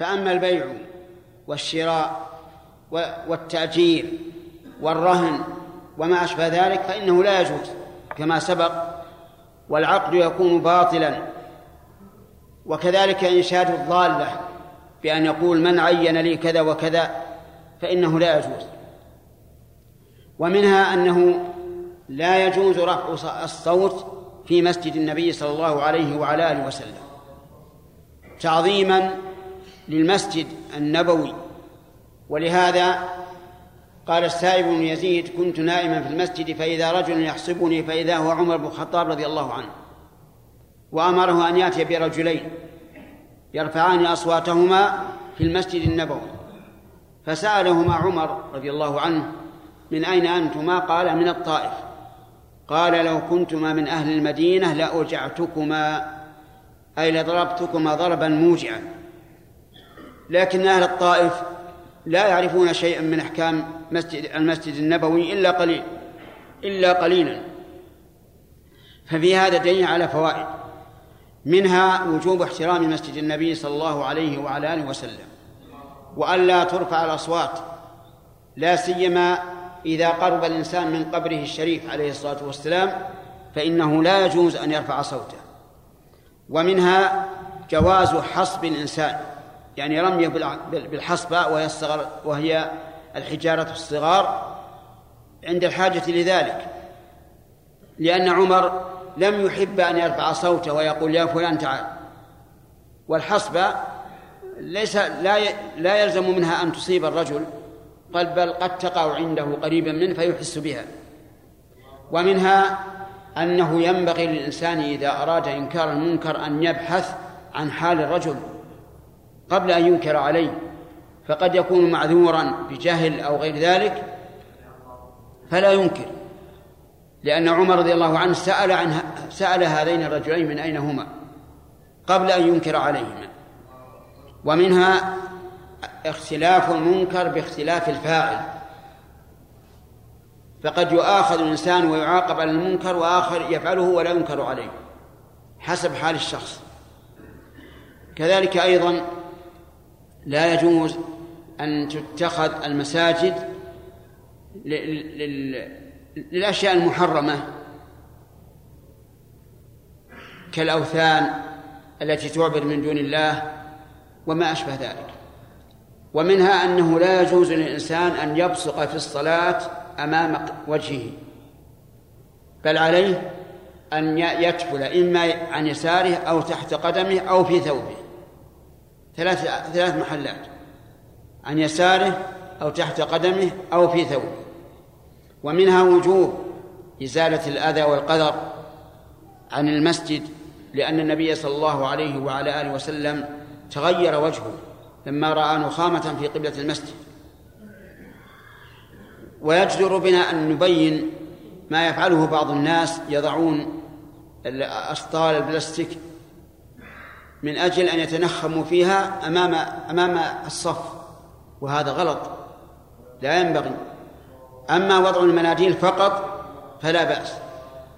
فأما البيع والشراء والتأجير والرهن وما أشبه ذلك فإنه لا يجوز كما سبق، والعقد يكون باطلا. وكذلك إنشاد الضالة بأن يقول من عين لي كذا وكذا فإنه لا يجوز. ومنها أنه لا يجوز رفع الصوت في مسجد النبي صلى الله عليه وعلى آله وسلم تعظيما للمسجد النبوي. ولهذا قال السائب بن يزيد: كنت نائما في المسجد فإذا رجل يحصبني فإذا هو عمر بن الخطاب رضي الله عنه، وأمره أن يأتي برجلين يرفعان أصواتهما في المسجد النبوي، فسألهما عمر رضي الله عنه: من أين أنتما؟ قال: من الطائف. قال: لو كنتما من أهل المدينة لأوجعتكما، أي لضربتكما ضربا موجعا، لكن أهل الطائف لا يعرفون شيئا من أحكام المسجد النبوي إلا قليلا. ففي هذا دليل على فوائد، منها وجوب احترام مسجد النبي صلى الله عليه وعلى آله وسلم، وألا ترفع الأصوات، لا سيما إذا قرب الإنسان من قبره الشريف عليه الصلاة والسلام فإنه لا يجوز أن يرفع صوته. ومنها جواز حصب الإنسان، يعني رمي بالحصبة وهي الحجارة الصغار عند الحاجة لذلك، لأن عمر لم يحب أن يرفع صوته ويقول يا فلان تعال، والحصبة لا يلزم منها أن تصيب الرجل، بل قد تقع عنده قريبا منه فيحس بها. ومنها أنه ينبغي للإنسان إذا أراد إنكار المنكر أن يبحث عن حال الرجل قبل أن ينكر عليه، فقد يكون معذورا بجهل أو غير ذلك فلا ينكر، لأن عمر رضي الله عنه سأل هذين الرجلين من أين هما قبل أن ينكر عليهما. ومنها اختلاف المنكر باختلاف الفاعل، فقد يؤاخذ الإنسان ويعاقب على المنكر وآخر يفعله ولا ينكر عليه حسب حال الشخص. كذلك أيضا لا يجوز أن تتخذ المساجد للأشياء المحرمة كالأوثان التي تعبد من دون الله وما أشبه ذلك. ومنها أنه لا يجوز للإنسان أن يبصق في الصلاة أمام وجهه، بل عليه أن يتفل إما عن يساره أو تحت قدمه أو في ثوبه، ثلاث محلات: عن يساره أو تحت قدمه أو في ثوبه. ومنها وجوب إزالة الأذى والقدر عن المسجد، لأن النبي صلى الله عليه وعلى آله وسلم تغير وجهه لما رأى نخامة في قبلة المسجد. ويجدر بنا أن نبين ما يفعله بعض الناس، يضعون أسطال البلاستيك من أجل أن يتنخموا فيها أمام الصف، وهذا غلط لا ينبغي. أما وضع المناديل فقط فلا بأس،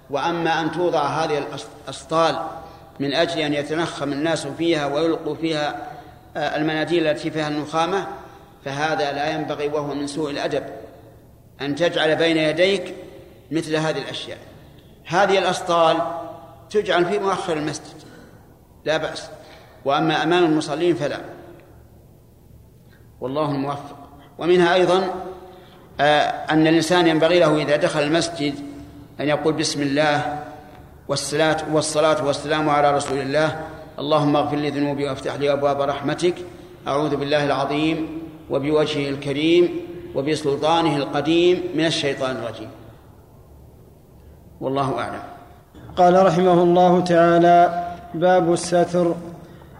وأما أن توضع هذه الأسطال من أجل أن يتنخم الناس فيها ويلقوا فيها المناديل التي فيها النخامة فهذا لا ينبغي، وهو من سوء الأدب أن تجعل بين يديك مثل هذه الأشياء. هذه الأسطال تجعل في مؤخر المسجد لا بأس، وأما أمام المصلين فلا، والله الموفق. ومنها أيضا أن الإنسان ينبغي له إذا دخل المسجد أن يقول بسم الله والصلاة والسلام على رسول الله، اللهم اغفر لي ذنوبي وافتح لي أبواب رحمتك، أعوذ بالله العظيم وبوجهه الكريم وبسلطانه القديم من الشيطان الرجيم، والله أعلم. قال رحمه الله تعالى: باب الستر.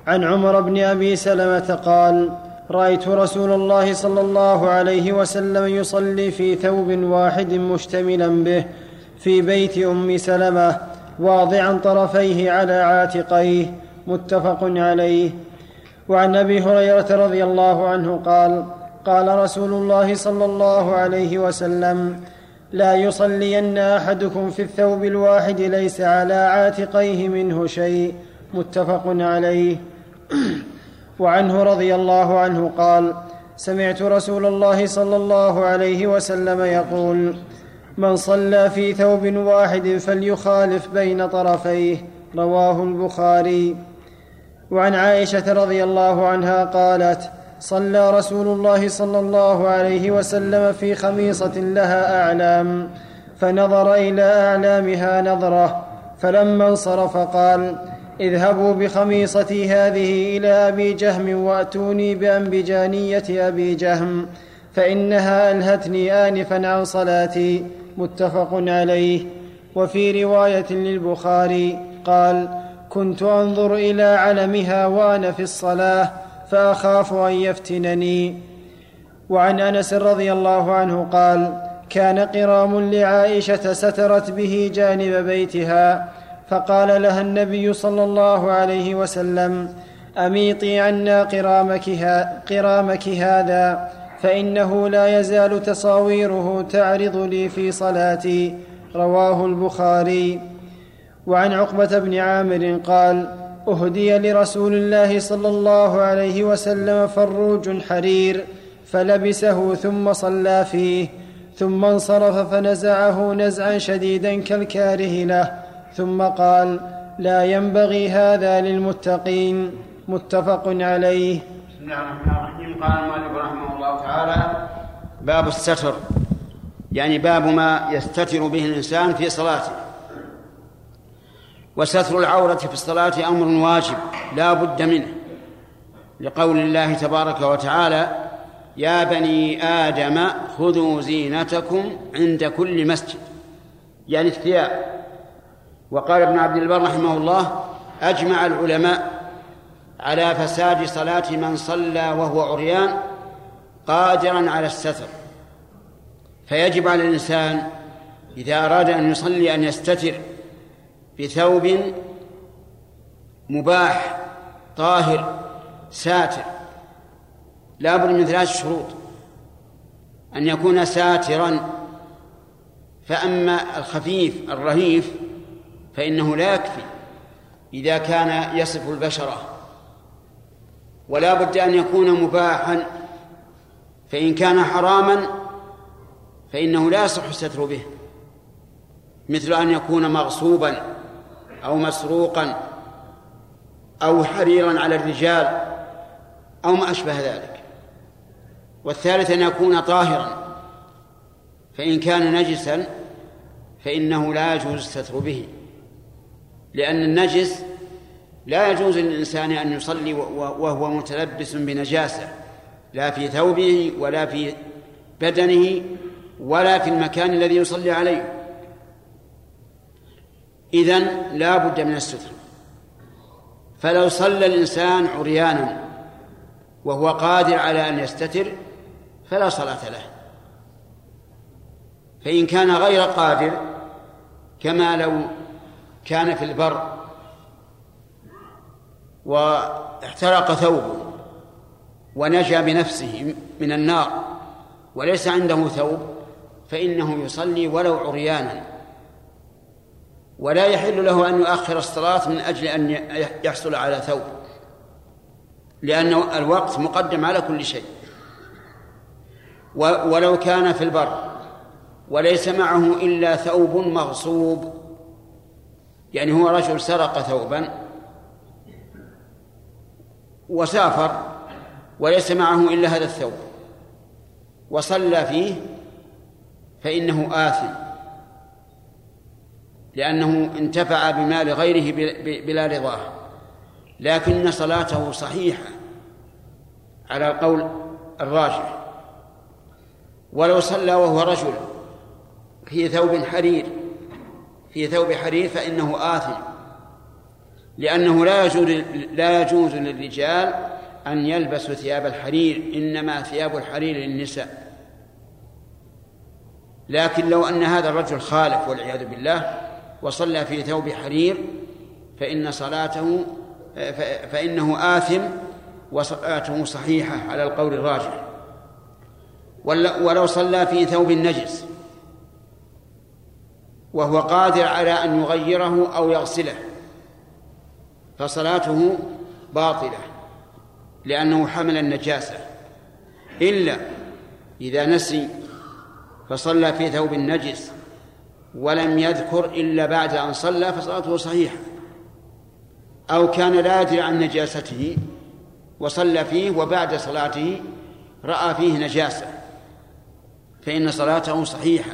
عن عمر بن أبي سلمة قال: رأيت رسول الله صلى الله عليه وسلم يصلي في ثوب واحد مشتملا به في بيت أم سلمة، واضعا طرفيه على عاتقيه، متفق عليه. وعن أبي هريرة رضي الله عنه قال: قال رسول الله صلى الله عليه وسلم: لا يصلين أحدكم في الثوب الواحد ليس على عاتقيه منه شيء، متفق عليه. وعنه رضي الله عنه قال: سمعت رسول الله صلى الله عليه وسلم يقول: من صلى في ثوب واحد فليخالف بين طرفيه. رواه البخاري. وعن عائشة رضي الله عنها قالت: صلى رسول الله صلى الله عليه وسلم في خميصة لها أعلام، فنظر إلى أعلامها نظرة، فلما انصرف قال: اذهبوا بخميصتي هذه إلى أبي جهم وأتوني بأنبجانية أبي جهم، فإنها ألهتني آنفا عن صلاتي. متفق عليه. وفي رواية للبخاري قال: كنت أنظر إلى علمها وأنا في الصلاة فأخاف أن يفتنني. وعن أنس رضي الله عنه قال: كان قرام لعائشة سترت به جانب بيتها، فقال لها النبي صلى الله عليه وسلم: أميطي عنا قرامك هذا، فإنه لا يزال تصاويره تعرض لي في صلاتي. رواه البخاري. وعن عقبة بن عامر قال: أهدي لرسول الله صلى الله عليه وسلم فروج حرير، فلبسه ثم صلى فيه، ثم انصرف فنزعه نزعا شديدا كالكاره له، ثم قال: لا ينبغي هذا للمتقين. متفق عليه. بسم الله الرحمن الرحيم. قال المؤلف رحمه الله تعالى: باب الستر، يعني باب ما يستتر به الإنسان في صلاته. وستر العورة في الصلاة أمر واجب لا بد منه، لقول الله تبارك وتعالى: يا بني آدم خذوا زينتكم عند كل مسجد، يعني الثياب. وقال ابن عبد البر رحمه الله: أجمع العلماء على فساد صلاة من صلى وهو عريان قادرا على الستر، فيجب على الإنسان إذا أراد أن يصلي أن يستتر بثوب مباح طاهر ساتر، لا بد من 3 شروط: أن يكون ساترا، فأما الخفيف الرهيف فإنه لا يكفي إذا كان يصف البشرة، ولا بد أن يكون مباحا، فإن كان حراما فإنه لا يصح الستر به، مثل أن يكون مغصوبا أو مسروقا أو حريرا على الرجال أو ما أشبه ذلك. والثالث أن يكون طاهرا، فإن كان نجسا فإنه لا يجوز الستر به، لأن النجس لا يجوز للإنسان أن يصلي وهو متلبس بنجاسة، لا في ثوبه ولا في بدنه ولا في المكان الذي يصلي عليه. إذن لا بد من الستر. فلو صلى الإنسان عريانا وهو قادر على أن يستتر فلا صلاة له، فإن كان غير قادر كما لو كان في البر واحترق ثوبه ونجا بنفسه من النار وليس عنده ثوب فإنه يصلي ولو عريانا، ولا يحل له أن يؤخر الصلاة من أجل أن يحصل على ثوب، لأن الوقت مقدم على كل شيء. ولو كان في البر وليس معه إلا ثوب مغصوب، يعني هو رجل سرق ثوبا وسافر وليس معه إلا هذا الثوب وصلى فيه، فإنه آثم، لأنه انتفع بمال غيره بلا رضاه، لكن صلاته صحيحة على القول الراجح. ولو صلى وهو رجل في ثوب حرير فإنه آثم، لأنه لا يجوز للرجال أن يلبسوا ثياب الحرير، إنما ثياب الحرير للنساء. لكن لو أن هذا الرجل خالف والعياذ بالله وصلى في ثوب حرير فإن صلاته فإنه آثم وصلاته صحيحة على القول الراجح. ولو صلى في ثوب نجس وهو قادر على أن يغيره أو يغسله فصلاته باطلة، لأنه حمل النجاسة، إلا إذا نسي فصلى في ثوب النجس ولم يذكر إلا بعد أن صلى فصلاته صحيحة، أو كان لا يدري عن نجاسته وصلى فيه وبعد صلاته رأى فيه نجاسة فإن صلاته صحيحة،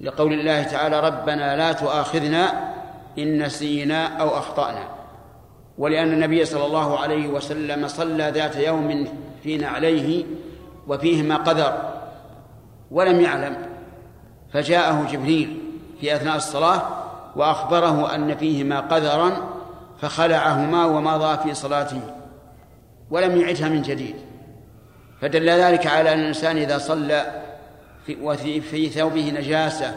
لقول الله تعالى: ربنا لا تؤاخذنا إن نسينا أو أخطأنا. ولأن النبي صلى الله عليه وسلم صلى ذات يوم في نعليه وفيهما قذر ولم يعلم، فجاءه جبريل في أثناء الصلاة وأخبره أن فيهما قذرا فخلعهما ومضى في صلاته ولم يعدها من جديد. فدل ذلك على أن الإنسان إذا صلى في ثوبه نجاسة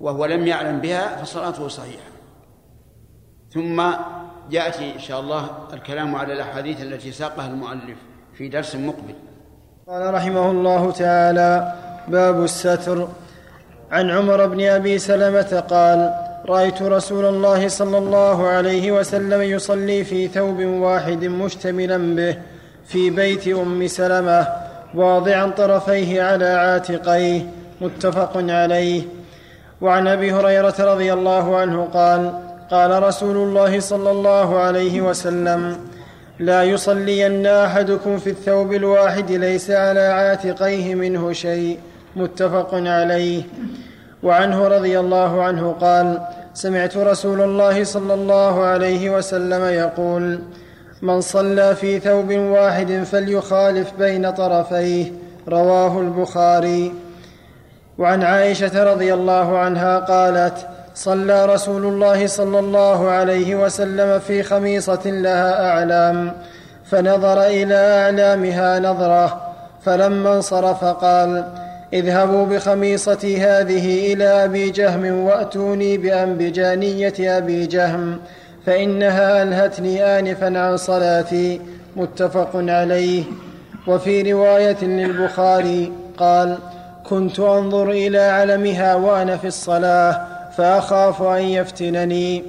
وهو لم يعلم بها فصلاته صحيحة. ثم يأتي إن شاء الله الكلام على الأحاديث التي ساقها المؤلف في درس مقبل. قال رحمه الله تعالى: باب الستر. عن عمر بن أبي سلمة قال: رأيت رسول الله صلى الله عليه وسلم يصلي في ثوب واحد مشتملا به في بيت أم سلمة واضعا طرفيه على عاتقيه، متفق عليه. وعن أبي هريرة رضي الله عنه قال: قال رسول الله صلى الله عليه وسلم: لا يصلين أحدكم في الثوب الواحد ليس على عاتقيه منه شيء، متفق عليه. وعنه رضي الله عنه قال: سمعت رسول الله صلى الله عليه وسلم يقول: من صلى في ثوب واحد فليخالف بين طرفيه، رواه البخاري. وعن عائشة رضي الله عنها قالت: صلى رسول الله صلى الله عليه وسلم في خميصة لها أعلام، فنظر إلى أعلامها نظرة، فلما انصرف قال: اذهبوا بخميصتي هذه إلى أبي جهم وأتوني بأنبجانية أبي جهم، فإنها ألهتني آنفا عن صلاتي، متفق عليه. وفي رواية للبخاري قال: كنت أنظر إلى علمها وأنا في الصلاة فأخاف أن يفتنني.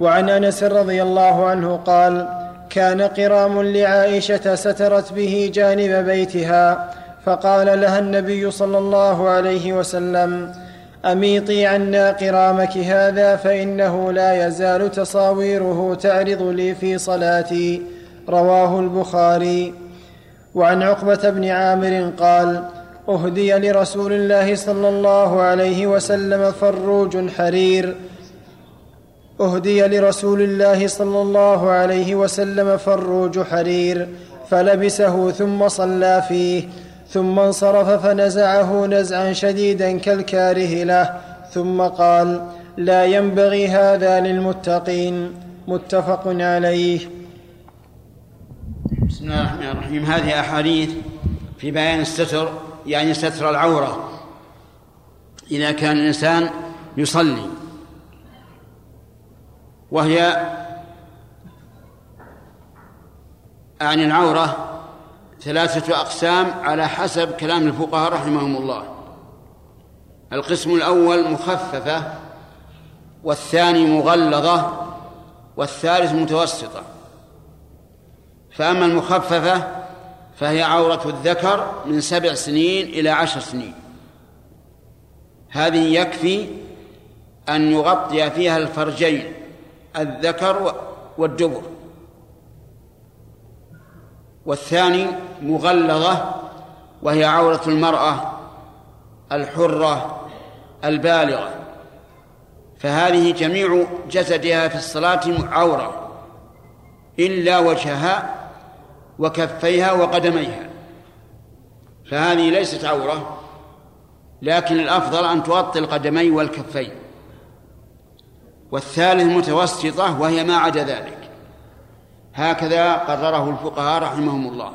وعن أنس رضي الله عنه قال: كان قرام لعائشة سترت به جانب بيتها، فقال لها النبي صلى الله عليه وسلم: أميطي عنا قرامك هذا فإنه لا يزال تصاويره تعرض لي في صلاتي، رواه البخاري. وعن عقبة بن عامر قال: أهدي لرسول الله صلى الله عليه وسلم فروج حرير، فلبسه ثم صلى فيه، ثم انصرف فنزعه نزعا شديدا كالكاره له، ثم قال: لا ينبغي هذا للمتقين، متفق عليه. بسم الله الرحمن الرحيم. هذه أحاديث في بيان الستر، يعني ستر العورة إذا كان الإنسان يصلي، وهي عن العورة ثلاثة أقسام على حسب كلام الفقهاء رحمهم الله. القسم الأول مخففة، والثاني مغلظة، والثالث متوسطة. فأما المخففة فهي عورة الذكر من 7 سنين إلى 10 سنين، هذه يكفي أن يغطي فيها الفرجين الذكر والدبر. والثاني مغلظة، وهي عورة المرأة الحرة البالغة، فهذه جميع جسدها في الصلاة عورة إلا وجهها وكفيها وقدميها، فهذه ليست عورة، لكن الأفضل أن تغطي القدمين والكفين. والثالث متوسطة، وهي ما عدا ذلك، هكذا قرره الفقهاء رحمهم الله.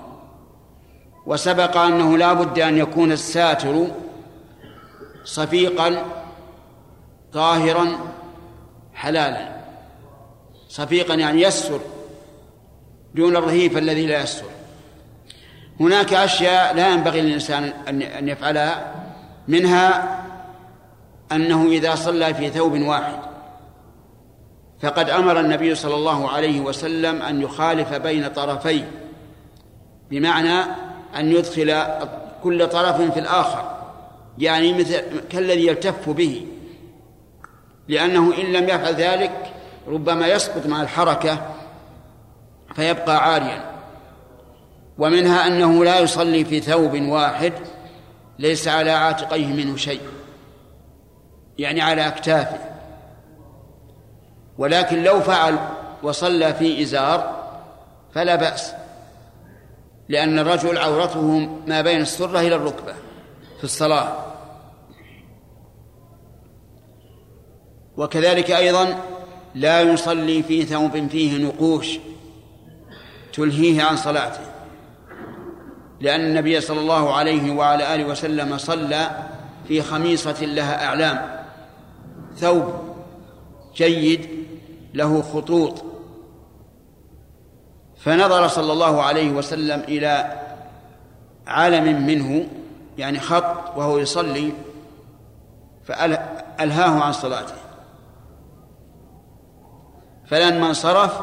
وسبق أنه لا بد أن يكون الساتر صفيقا طاهرا حلالا. صفيقا يعني يستر دون الرهيف الذي لا يستر. هناك أشياء لا ينبغي للإنسان أن يفعلها، منها أنه إذا صلى في ثوب واحد فقد أمر النبي صلى الله عليه وسلم أن يخالف بين طرفي، بمعنى أن يدخل كل طرف في الآخر، يعني مثل كالذي يلتف به، لأنه إن لم يفعل ذلك ربما يسقط مع الحركة فيبقى عاريا. ومنها أنه لا يصلي في ثوب واحد ليس على عاتقيه منه شيء، يعني على أكتافه، ولكن لو فعل وصلى في إزار فلا بأس، لأن الرجل عورته ما بين السرة إلى الركبة في الصلاة. وكذلك أيضا لا يصلي في ثوب فيه نقوش تلهيه عن صلاته، لأن النبي صلى الله عليه وعلى آله وسلم صلى في خميصة لها أعلام، ثوب جيد له خطوط، فنظر صلى الله عليه وسلم إلى علم منه، يعني خط، وهو يصلي فألهاه عن صلاته، فلما انصرف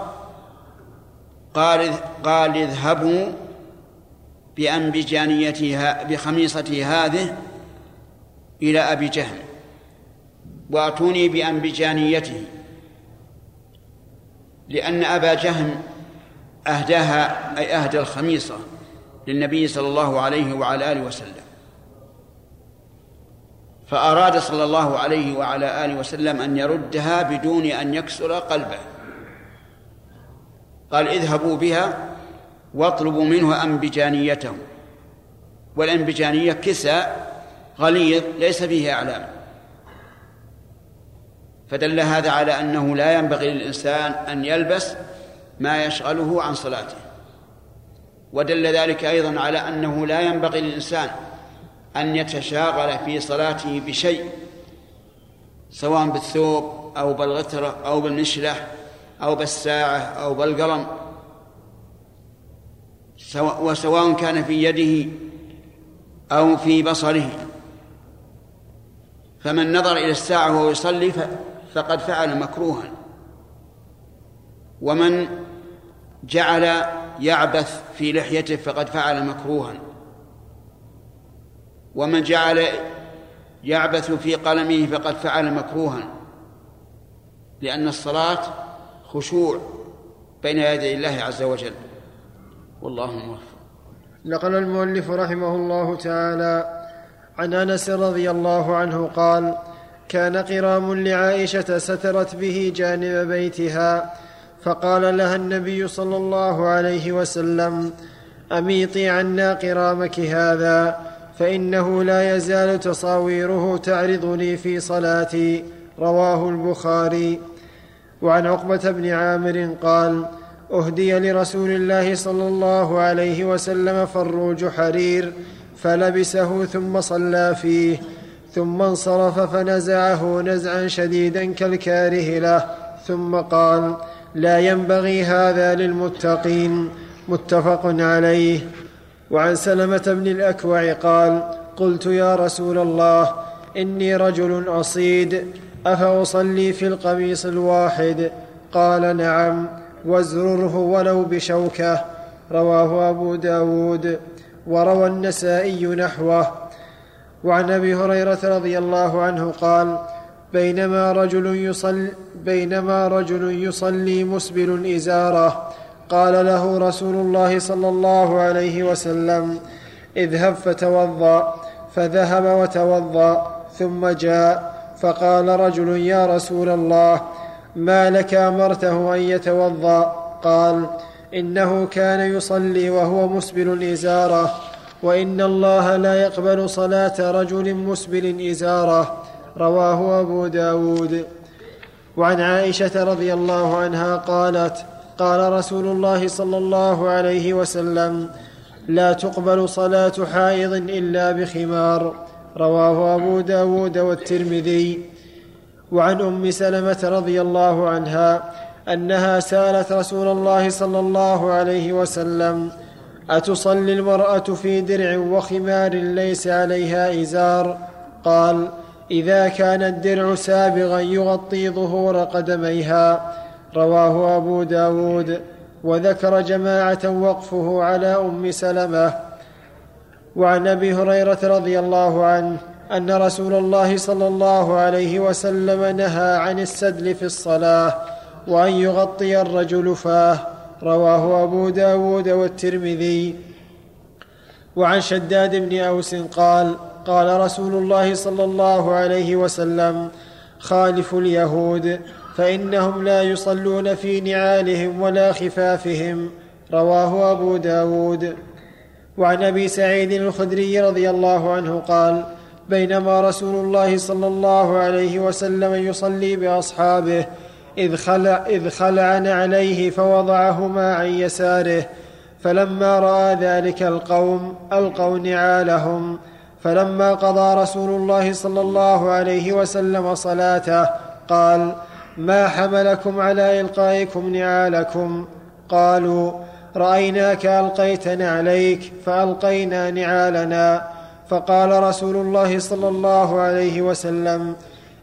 قال اذهبوا بأنبجانيتها بخميصتي هذه إلى أبي جهل وأتوني بأنبجانيته، لأن أبا جهل أهداها، أي أهدى الخميصة للنبي صلى الله عليه وعلى آله وسلم، فأراد صلى الله عليه وعلى آله وسلم أن يردها بدون أن يكسر قلبه. قال اذهبوا بها واطلبوا منه أنبجانيته، والأنبجانية كسى غليظ ليس فيه أعلام، فدل هذا على أنه لا ينبغي للإنسان أن يلبس ما يشغله عن صلاته، ودل ذلك أيضا على أنه لا ينبغي للإنسان أن يتشاغل في صلاته بشيء، سواء بالثوب أو بالغترة أو بالنشلة أو بالساعة أو بالقلم، وسواء كان في يده أو في بصره. فمن نظر إلى الساعة وهو يصلي فقد فعل مكروها، ومن جعل يعبث في لحيته فقد فعل مكروها، ومن جعل يعبث في قلمه فقد فعل مكروها، لأن الصلاة خشوع بين يدي الله عز وجل، والله موفق. نقل المؤلف رحمه الله تعالى عن أنس رضي الله عنه قال: كان قرام لعائشة سترت به جانب بيتها، فقال لها النبي صلى الله عليه وسلم: أميطي عنا قرامك هذا، فإنه لا يزال تصاويره تعرضني في صلاتي. رواه البخاري. وعن عقبة بن عامر قال: أهدي لرسول الله صلى الله عليه وسلم فروج حرير، فلبسه ثم صلى فيه، ثم انصرف فنزعه نزعا شديدا كالكاره له، ثم قال: لا ينبغي هذا للمتقين. متفق عليه. وعن سلمة بن الأكوع قال: قلت يا رسول الله، إني رجل أصيد، أفأصلي في القميص الواحد؟ قال: نعم، وازرره ولو بشوكة. رواه أبو داود، وروى النسائي نحوه. وعن أبي هريرة رضي الله عنه قال: بينما رجل يصلي مسبل إزاره، قال له رسول الله صلى الله عليه وسلم: اذهب فتوضأ. فذهب وتوضأ، ثم جاء فقال رجل: يا رسول الله، ما لك أمرته أن يتوضأ؟ قال: إنه كان يصلي وهو مسبل إزاره، وإن الله لا يقبل صلاة رجل مسبل إزاره. رواه أبو داود. وعن عائشة رضي الله عنها قالت: قال رسول الله صلى الله عليه وسلم: لا تقبل صلاة حائض إلا بخمار. رواه أبو داود والترمذي. وعن أم سلمة رضي الله عنها أنها سألت رسول الله صلى الله عليه وسلم: أتصلي المرأة في درع وخمار ليس عليها إزار؟ قال: إذا كان الدرع سابغا يغطي ظهور قدميها، رواه أبو داود. وذكر جماعة وقفه على أم سلمة. وعن أبي هريرة رضي الله عنه أن رسول الله صلى الله عليه وسلم نهى عن السدل في الصلاة وأن يغطي الرجل فاه، رواه أبو داود والترمذي. وعن شداد بن أوس قال: قال رسول الله صلى الله عليه وسلم: خالفوا اليهود فإنهم لا يصلون في نعالهم ولا خفافهم، رواه أبو داود. وعن أبي سعيد الخدري رضي الله عنه قال: بينما رسول الله صلى الله عليه وسلم يصلي بأصحابه إذ خلعن عليه فوضعهما عن يساره، فلما رأى ذلك القوم ألقوا نعالهم، فلما قضى رسول الله صلى الله عليه وسلم صلاته قال: ما حملكم على إلقائكم نعالكم؟ قالوا: رأيناك ألقيت نعليك فألقينا نعالنا. فقال رسول الله صلى الله عليه وسلم: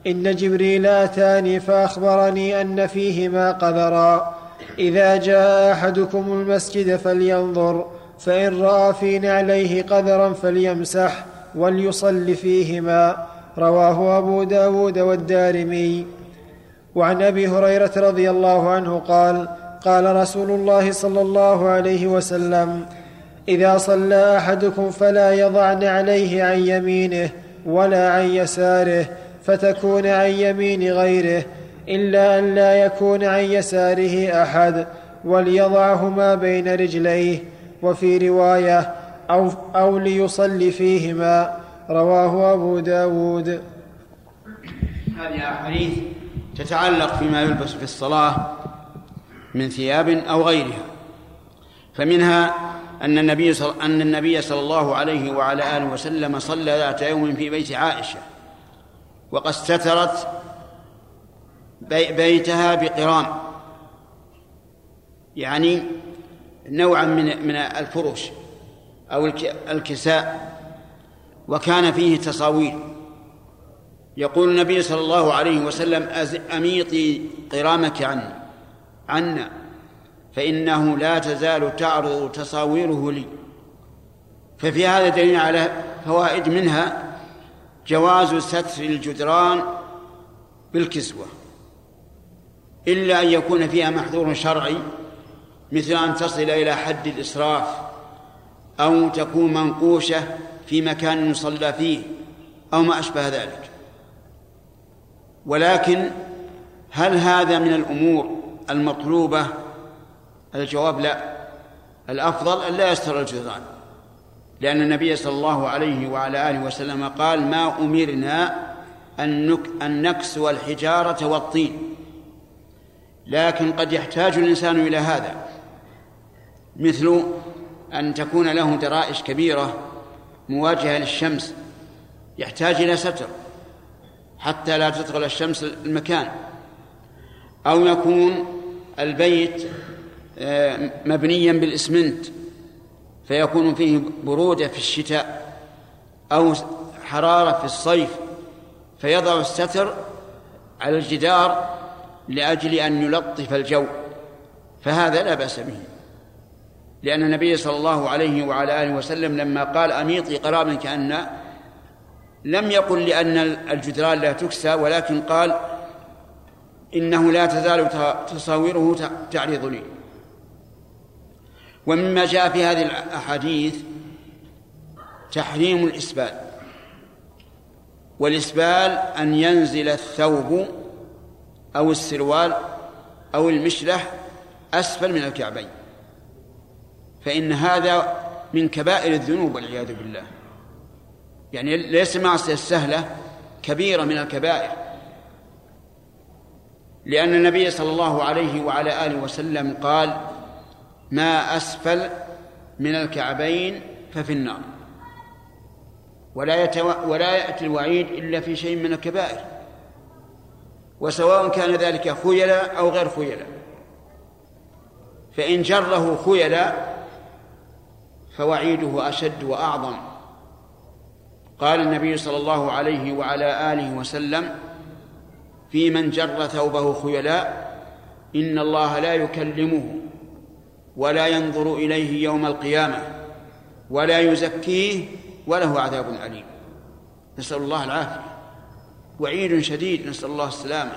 إن جبريل أتاني فأخبرني أن فيهما قذرا، إذا جاء أحدكم المسجد فلينظر، فإن رأى في نعليه قذرا فليمسح وليصل فيهما، رواه أبو داود والدارمي. وعن أبي هريرة رضي الله عنه قال: قال رسول الله صلى الله عليه وسلم: إذا صلى أحدكم فلا يضعن عليه عن يمينه ولا عن يساره فتكون عن يمين غيره، إلا أن لا يكون عن يساره أحد، وليضعهما بين رجليه، وفي رواية: أو ليصلي فيهما، رواه أبو داود. هذه أحاديث تتعلق فيما يلبس في الصلاة من ثياب أو غيرها، فمنها أن النبي صلى الله عليه وعلى آله وسلم صلى ذات يوم في بيت عائشة، وقد سترت بيتها بقرام، يعني نوعا من الفرش أو الكساء، وكان فيه تصاوير. يقول النبي صلى الله عليه وسلم: أميطي قرامك عنا فإنه لا تزال تعرض تصاويره لي. ففي هذا دليل على فوائد، منها جواز ستر الجدران بالكسوة، إلا أن يكون فيها محظور شرعي، مثل أن تصل إلى حد الإسراف، أو تكون منقوشة في مكان يصلى فيه، أو ما أشبه ذلك. ولكن هل هذا من الأمور المطلوبة؟ الجواب لا، الأفضل أن لا يستر الجدران، لأن النبي صلى الله عليه وعلى آله وسلم قال: ما أمرنا أن نكسو الحجارة والطين. لكن قد يحتاج الإنسان إلى هذا، مثل أن تكون له درائش كبيرة مواجهة للشمس، يحتاج إلى ستر حتى لا تدخل الشمس المكان، أو يكون البيت مبنيا بالإسمنت فيكون فيه برودة في الشتاء أو حرارة في الصيف، فيضع الستر على الجدار لأجل أن يلطف الجو، فهذا لا بأس به، لأن النبي صلى الله عليه وعلى آله وسلم لما قال: أميطي قرابا كأن، لم يقل لأن الجدران لا تكسى، ولكن قال: إنه لا تزال تصاويره تعرض لي. ومما جاء في هذه الأحاديث تحريم الإسبال، والإسبال أن ينزل الثوب أو السروال أو المشلح أسفل من الكعبين، فإن هذا من كبائر الذنوب والعياذ بالله، يعني ليس معصية سهلة، كبيرة من الكبائر، لأن النبي صلى الله عليه وعلى آله وسلم قال: ما أسفل من الكعبين ففي النار. ولا يأتي الوعيد إلا في شيء من الكبائر، وسواء كان ذلك خيلا أو غير خيلا، فإن جره خيلا فوعيده أشد وأعظم. قال النبي صلى الله عليه وعلى آله وسلم: في من جر ثوبه خيلاء إن الله لا يكلمه ولا ينظر إليه يوم القيامة ولا يزكيه وله عذاب أليم. نسأل الله العافية، وعيد شديد، نسأل الله السلامة.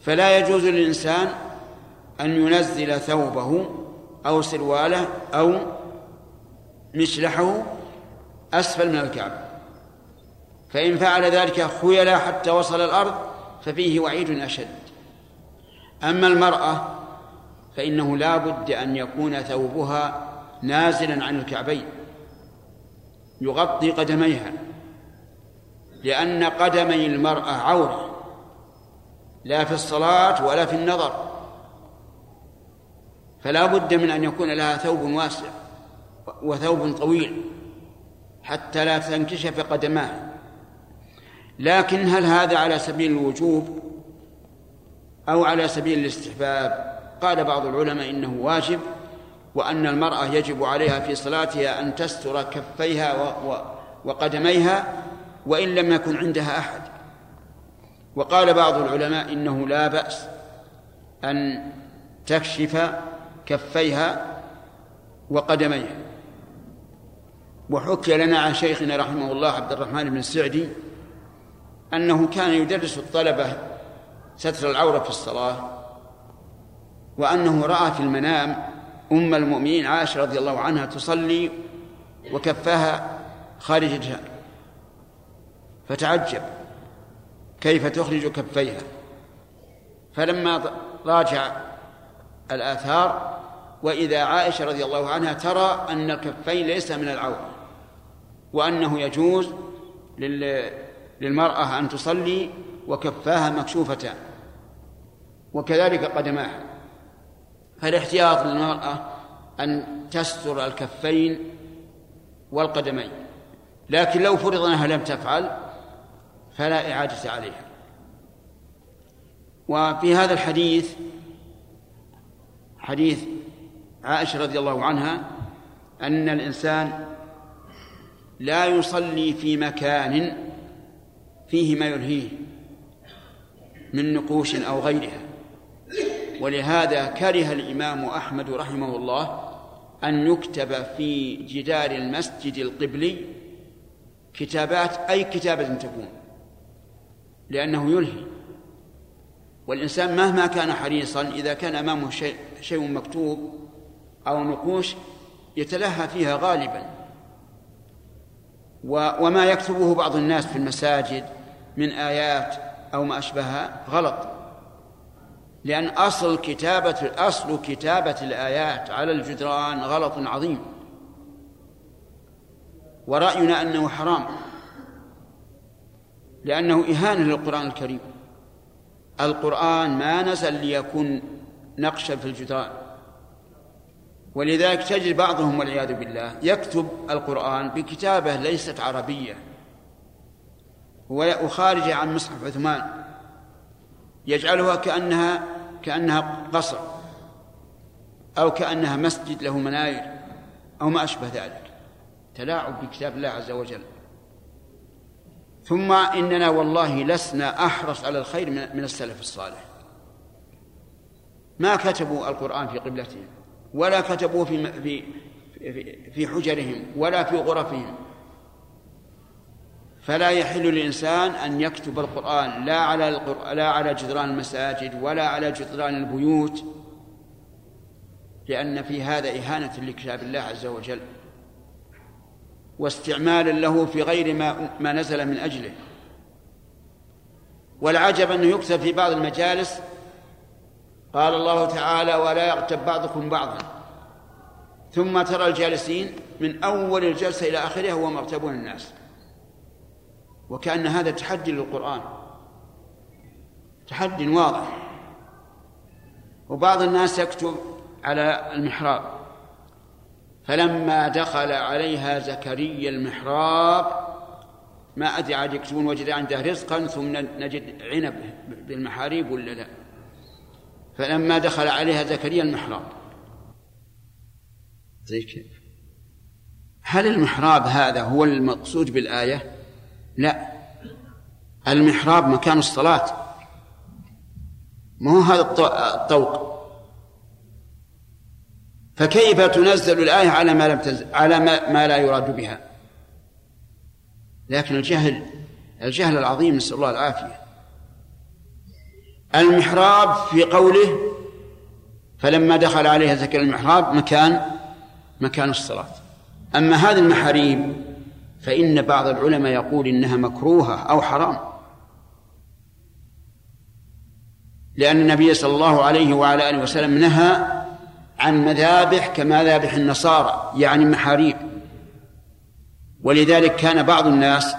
فلا يجوز للإنسان أن ينزل ثوبه أو سرواله أو مشلحه أسفل من الكعبة، فإن فعل ذلك خيلا حتى وصل الأرض ففيه وعيد أشد. أما المرأة فإنه لا بد أن يكون ثوبها نازلا عن الكعبين يغطي قدميها، لأن قدمي المرأة عورة لا في الصلاة ولا في النظر، فلا بد من أن يكون لها ثوب واسع وثوب طويل حتى لا تنكشف قدماها. لكن هل هذا على سبيل الوجوب أو على سبيل الاستحباب؟ قال بعض العلماء إنه واجب، وأن المرأة يجب عليها في صلاتها أن تستر كفيها وقدميها وإن لم يكن عندها أحد. وقال بعض العلماء إنه لا بأس أن تكشف كفيها وقدميها. وحكي لنا عن شيخنا رحمه الله عبد الرحمن بن السعدي أنه كان يدرس الطلبة ستر العورة في الصلاة، وأنه رأى في المنام أم المؤمنين عائشة رضي الله عنها تصلي وكفاها خارج وجهها، فتعجب كيف تخرج كفيها. فلما راجع الآثار وإذا عائشة رضي الله عنها ترى أن الكفين ليس من العورة، وأنه يجوز للمرأة أن تصلي وكفاها مكشوفتان وكذلك قدماها. فالاحتياط للمرأة أن تستر الكفين والقدمين، لكن لو فرض أنها لم تفعل فلا إعادة عليها. وفي هذا الحديث حديث عائشة رضي الله عنها أن الإنسان لا يصلي في مكان فيه ما يلهيه من نقوش أو غيرها، ولهذا كره الإمام أحمد رحمه الله أن يكتب في جدار المسجد القبلي كتابات أي كتابة تكون، لأنه يلهي. والإنسان مهما كان حريصا إذا كان أمامه شيء مكتوب أو نقوش يتلهى فيها غالبا. وما يكتبه بعض الناس في المساجد من آيات أو ما أشبهها غلط، لأن أصل كتابة الآيات على الجدران غلط عظيم، ورأينا أنه حرام لأنه إهانة للقرآن الكريم. القرآن ما نزل ليكون نقشا في الجدران، ولذلك تجد بعضهم والعياذ بالله يكتب القرآن بكتابة ليست عربية، وخارجة عن مصحف عثمان، يجعلها كأنها قصر أو كأنها مسجد له مناير أو ما أشبه ذلك، تلاعب بكتاب الله عز وجل. ثم إننا والله لسنا أحرص على الخير من السلف الصالح، ما كتبوا القرآن في قبلتهم ولا كتبوه في حجرهم ولا في غرفهم. فلا يحل للإنسان أن يكتب القرآن لا على جدران المساجد ولا على جدران البيوت، لأن في هذا إهانة لكتاب الله عز وجل واستعمالا له في غير ما نزل من أجله. والعجب أنه يكتب في بعض المجالس قال الله تعالى ولا يغتب بعضكم بعضا، ثم ترى الجالسين من أول الجلسة إلى آخرها هو مرتبون الناس، وكأن هذا تحدي للقرآن، تحدي واضح. وبعض الناس يكتب على المحراب، فلما دخل عليها زكريا المحراب ما أدري عاد يكتبون وجد عنده رزقا ثم نجد عنب بالمحاريب ولا لا. فلما دخل عليها زكريا المحراب، هل المحراب هذا هو المقصود بالآية؟ لا، المحراب مكان الصلاة، ما هو هذا الطوق. فكيف تنزل الآية على ما لم تنزل على ما لا يراد بها؟ لكن الجهل العظيم، نسأل الله العافية. المحراب في قوله فلما دخل عليها زكريا، المحراب مكان الصلاة. أما هذه المحاريب فإن بعض العلماء يقول إنها مكروهة أو حرام، لأن النبي صلى الله عليه وعلى آله وسلم نهى عن مذابح كما ذابح النصارى، يعني محاريب. ولذلك كان بعض الناس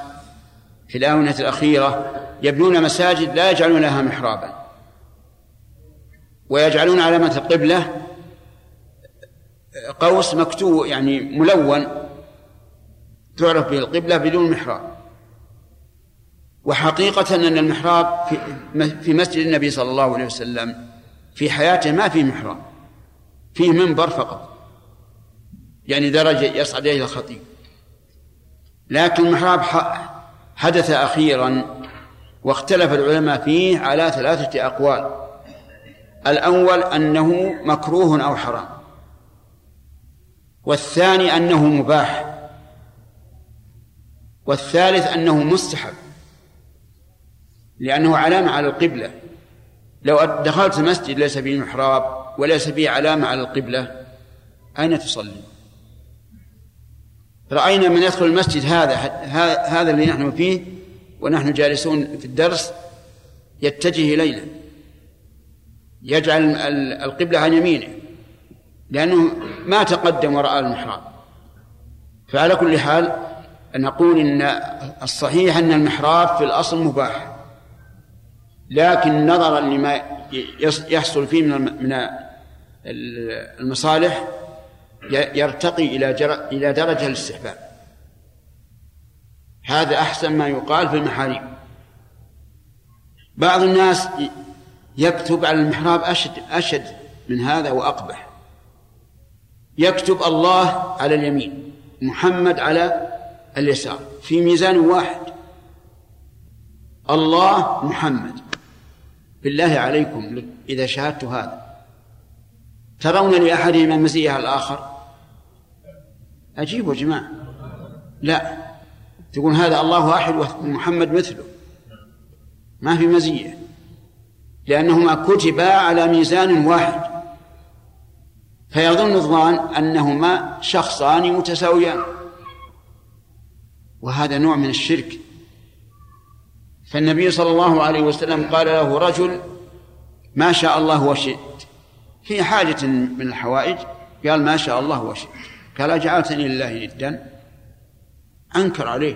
في الآونة الأخيرة يبنون مساجد لا يجعلون لها محرابا، ويجعلون علامة القبلة قوس مكتوب يعني ملون تعرف به القبلة بدون محراب. وحقيقة أن المحراب في مسجد النبي صلى الله عليه وسلم في حياته ما فيه محراب، فيه منبر فقط، يعني درجة يصعد إلى الخطيب. لكن المحراب حدث أخيرا واختلف العلماء فيه على ثلاثة أقوال. الأول أنه مكروه أو حرام، والثاني أنه مباح، والثالث أنه مستحب، لأنه علامة على القبلة. لو دخلت المسجد ليس به محراب وليس به علامة على القبلة أين تصلي؟ رأينا من يدخل المسجد هذا اللي نحن فيه ونحن جالسون في الدرس يتجه إلينا، يجعل القبلة عن يمينه لأنه ما تقدم وراء المحراب. فعلى كل حال نقول إن الصحيح أن المحراب في الأصل مباح، لكن نظرا لما يحصل فيه من المصالح يرتقي إلى درجة الاستحباب. هذا أحسن ما يقال في المحاريب. بعض الناس يكتب على المحراب أشد من هذا وأقبح، يكتب الله على اليمين محمد على اليسار في ميزان واحد، الله محمد. بالله عليكم إذا شاهدت هذا ترون لأحدهما مزية على الآخر؟ أجيبوا يا جماعة، لا تقول هذا الله واحد ومحمد مثله، ما في مزية، لأنهما كتبا على ميزان واحد، فيظن الظان أنهما شخصان متساويان، وهذا نوع من الشرك. فالنبي صلى الله عليه وسلم قال له رجل ما شاء الله وشئت، في حاجة من الحوائج قال ما شاء الله وشئت، قال أجعلتني لله جدا، أنكر عليه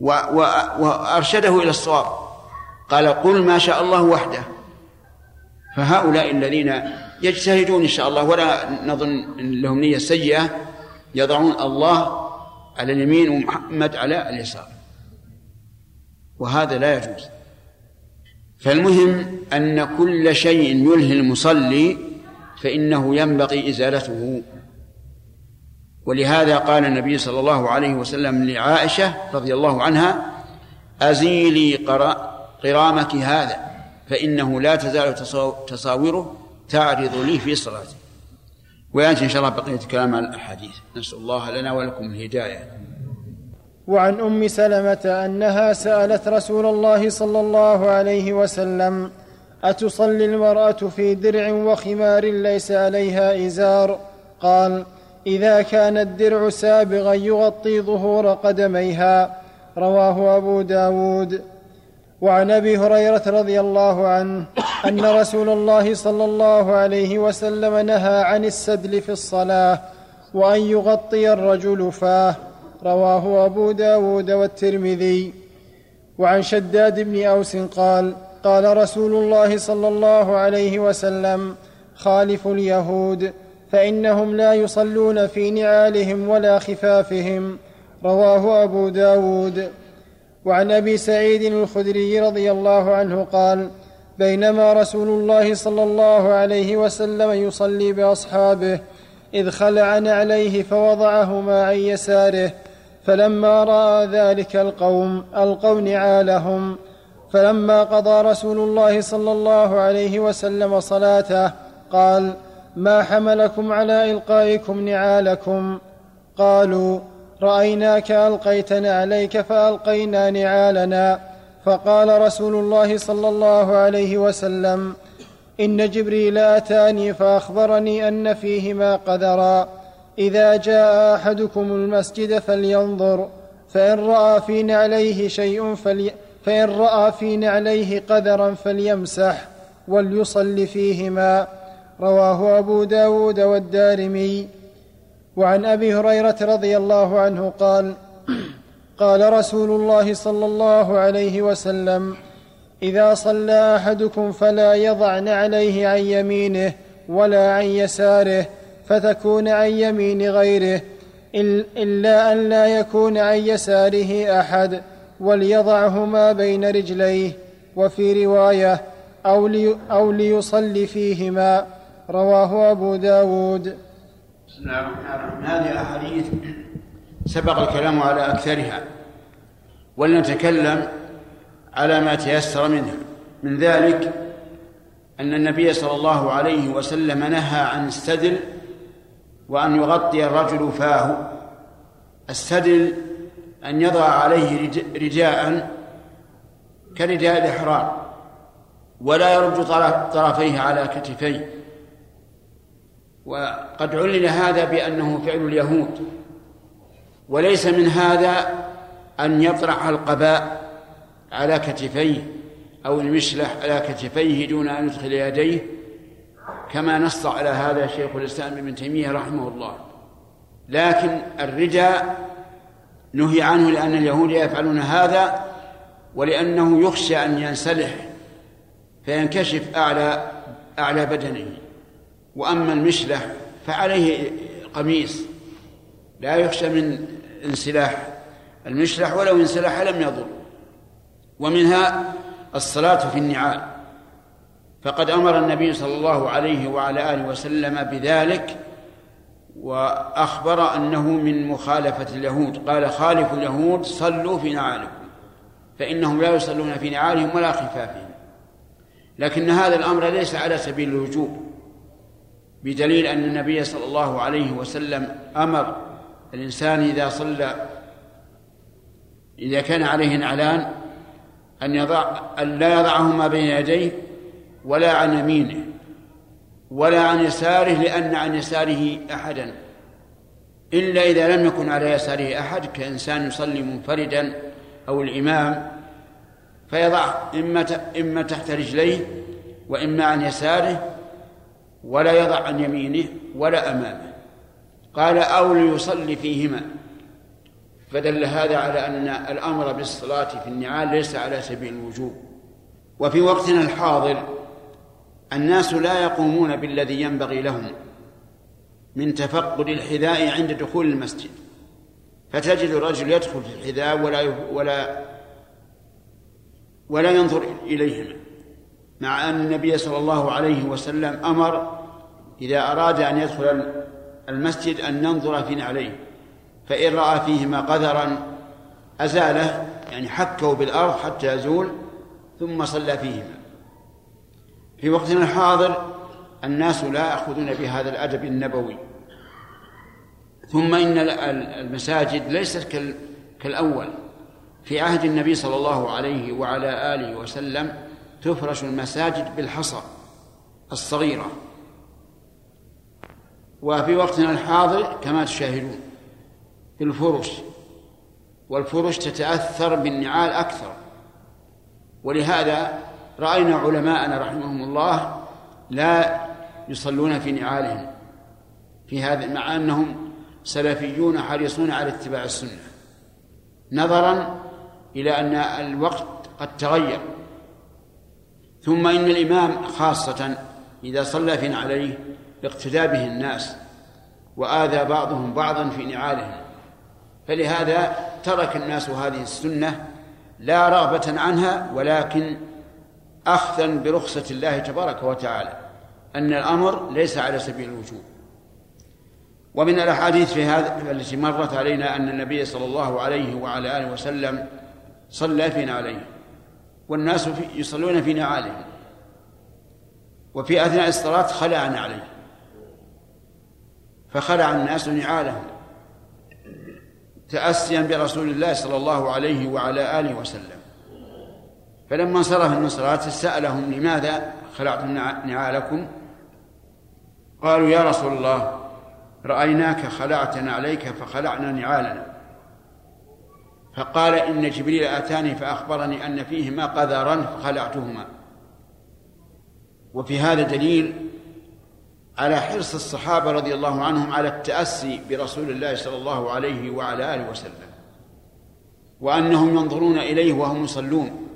وأرشده إلى الصواب، قال قل ما شاء الله وحده. فهؤلاء الذين يجتهدون إن شاء الله ولا نظن لهم نية سيئة يضعون الله على اليمين ومحمد على اليسار، وهذا لا يجوز. فالمهم أن كل شيء يلهي المصلي فإنه ينبغي إزالته. ولهذا قال النبي صلى الله عليه وسلم لعائشة رضي الله عنها أزيلي قرامك هذا فإنه لا تزال تصاوره تعرض لي في صلاتي. ويأتي إن شاء الله بقية الكلام عن الأحاديث، نسأل الله لنا ولكم الهداية. وعن أم سلمة أنها سألت رسول الله صلى الله عليه وسلم أتصلي المرأة في درع وخمار ليس عليها إزار؟ قال إذا كان الدرع سابغا يغطي ظهور قدميها. رواه أبو داود. وعن أبي هريرة رضي الله عنه أن رسول الله صلى الله عليه وسلم نهى عن السدل في الصلاة وأن يغطي الرجل فاه. رواه أبو داود والترمذي. وعن شداد بن أوس قال قال رسول الله صلى الله عليه وسلم خالف اليهود فإنهم لا يصلون في نعالهم ولا خفافهم. رواه أبو داود. وعن أبي سعيد الخدري رضي الله عنه قال بينما رسول الله صلى الله عليه وسلم يصلي بأصحابه إذ خلع نعليه فوضعهما عن يساره، فلما رأى ذلك القوم ألقوا نعالهم فلما قضى رسول الله صلى الله عليه وسلم صلاته قال: ما حملكم على إلقائكم نعالكم؟ قالوا: رأيناك ألقيت نعليك فألقينا نعالنا. فقال رسول الله صلى الله عليه وسلم: إن جبريل أتاني فأخبرني أن فيهما قدرا، إذا جاء أحدكم المسجد فلينظر، فإن رأى في نعليه قدرا فليمسح وليصل فيهما. رواه أبو داود والدارمي. وعن أبي هريرة رضي الله عنه قال: قال رسول الله صلى الله عليه وسلم: إذا صلى أحدكم فلا يضع نعليه عن يمينه ولا عن يساره فتكون عن يمين غيره، إلا أن لا يكون عن يساره أحد، وليضعهما بين رجليه. وفي رواية: أو ليصلي فيهما. رواه أبو داود. بسم الله الرحمن الرحيم. هذه الأحاديث سبق الكلام على أكثرها، ولنتكلم على ما تيسر منها. من ذلك أن النبي صلى الله عليه وسلم نهى عن السدل وأن يغطي الرجل فاه. السدل أن يضع عليه رداء كرداء الإحرام، ولا يربط طرفيه على كتفيه. وقد علل هذا بأنه فعل اليهود، وليس من هذا أن يطرح القباء على كتفيه أو المشلح على كتفيه دون أن يدخل يديه، كما نص على هذا شيخ الإسلام ابن تيمية رحمه الله. لكن الرداء نهي عنه لأن اليهود يفعلون هذا، ولأنه يخشى أن ينسلح فينكشف أعلى بدنه. وأما المشلح فعليه قميص، لا يخشى من انسلاح المشلح، ولو انسلاح لم يضر. ومنها الصلاة في النعال، فقد أمر النبي صلى الله عليه وعلى آله وسلم بذلك، وأخبر أنه من مخالفة اليهود. قال: خالفوا اليهود صلوا في نعالكم، فإنهم لا يصلون في نعالهم ولا خفافهم. لكن هذا الأمر ليس على سبيل الوجوب، بدليل أن النبي صلى الله عليه وسلم أمر الإنسان إذا كان عليه نعلان أن لا يضعهما بين يديه ولا عن يمينه ولا عن يساره، لأن عن يساره أحدا، إلا إذا لم يكن على يساره أحد، كإنسان يصلي منفردا أو الإمام، فيضع إما تحت رجليه وإما عن يساره، ولا يضع عن يمينه ولا أمامه. قال: أو ليصلي فيهما. فدل هذا على أن الأمر بالصلاة في النعال ليس على سبيل الوجوب. وفي وقتنا الحاضر الناس لا يقومون بالذي ينبغي لهم من تفقد الحذاء عند دخول المسجد، فتجد الرجل يدخل في الحذاء ولا ينظر إليهما، مع أن النبي صلى الله عليه وسلم أمر إذا أراد أن يدخل المسجد أن ننظر في نعليه، فإن رأى فيهما قدرا أزاله، يعني حكوا بالأرض حتى يزول، ثم صلى فيهما. في وقتنا الحاضر الناس لا يأخذون بهذا الأدب النبوي. ثم إن المساجد ليست كالأول. في عهد النبي صلى الله عليه وعلى آله وسلم تفرش المساجد بالحصى الصغيرة، وفي وقتنا الحاضر كما تشاهدون بالفرش، والفرش تتأثر بالنعال أكثر. ولهذا رأينا علماءنا رحمهم الله لا يصلون في نعالهم في هذا، مع أنهم سلفيون حريصون على اتباع السنة، نظرا إلى أن الوقت قد تغير. ثم إن الإمام خاصة إذا صلى في نعليه لاقتداء به الناس، وآذى بعضهم بعضا في نعالهم، فلهذا ترك الناس هذه السنة لا رغبة عنها، ولكن أخذا برخصة الله تبارك وتعالى، أن الأمر ليس على سبيل الوجوب. ومن الأحاديث في هذا التي مرت علينا أن النبي صلى الله عليه وعلى آله وسلم صلى فينا عليه، والناس يصلون في نعالهم، وفي أثناء الصلاة خلع نعليه، فخلع الناس نعالهم تأسيا برسول الله صلى الله عليه وعلى آله وسلم. فلما انصرف من الصلاة سألهم: لماذا خلعتم نعالكم؟ قالوا: يا رسول الله، رأيناك خلعت نعليك فخلعنا نعالنا. فقال: إن جبريل أتاني فأخبرني أن فيهما قذرا فخلعتهما. وفي هذا دليل على حرص الصحابة رضي الله عنهم على التأسي برسول الله صلى الله عليه وعلى آله وسلم، وأنهم ينظرون إليه وهم يصلون،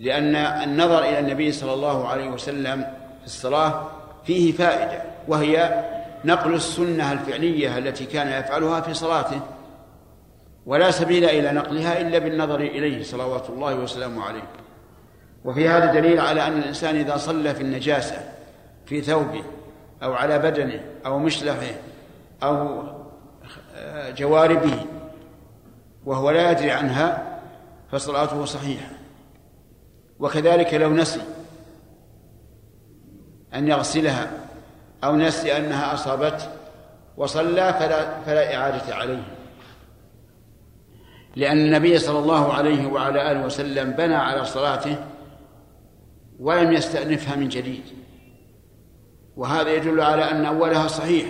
لأن النظر إلى النبي صلى الله عليه وسلم في الصلاة فيه فائدة، وهي نقل السنة الفعلية التي كان يفعلها في صلاته، ولا سبيل إلى نقلها إلا بالنظر إليه صلوات الله وسلامه عليه. وفي هذا دليل على أن الإنسان إذا صلى في النجاسة في ثوبه أو على بدنه أو مشلحه أو جواربه وهو لا يدري عنها فصلاته صحيحة. وكذلك لو نسي أن يغسلها أو نسي أنها أصابت وصلى فلا إعادة عليه، لأن النبي صلى الله عليه وعلى آله وسلم بنى على صلاته ولم يستأنفها من جديد، وهذا يدل على أن أولها صحيح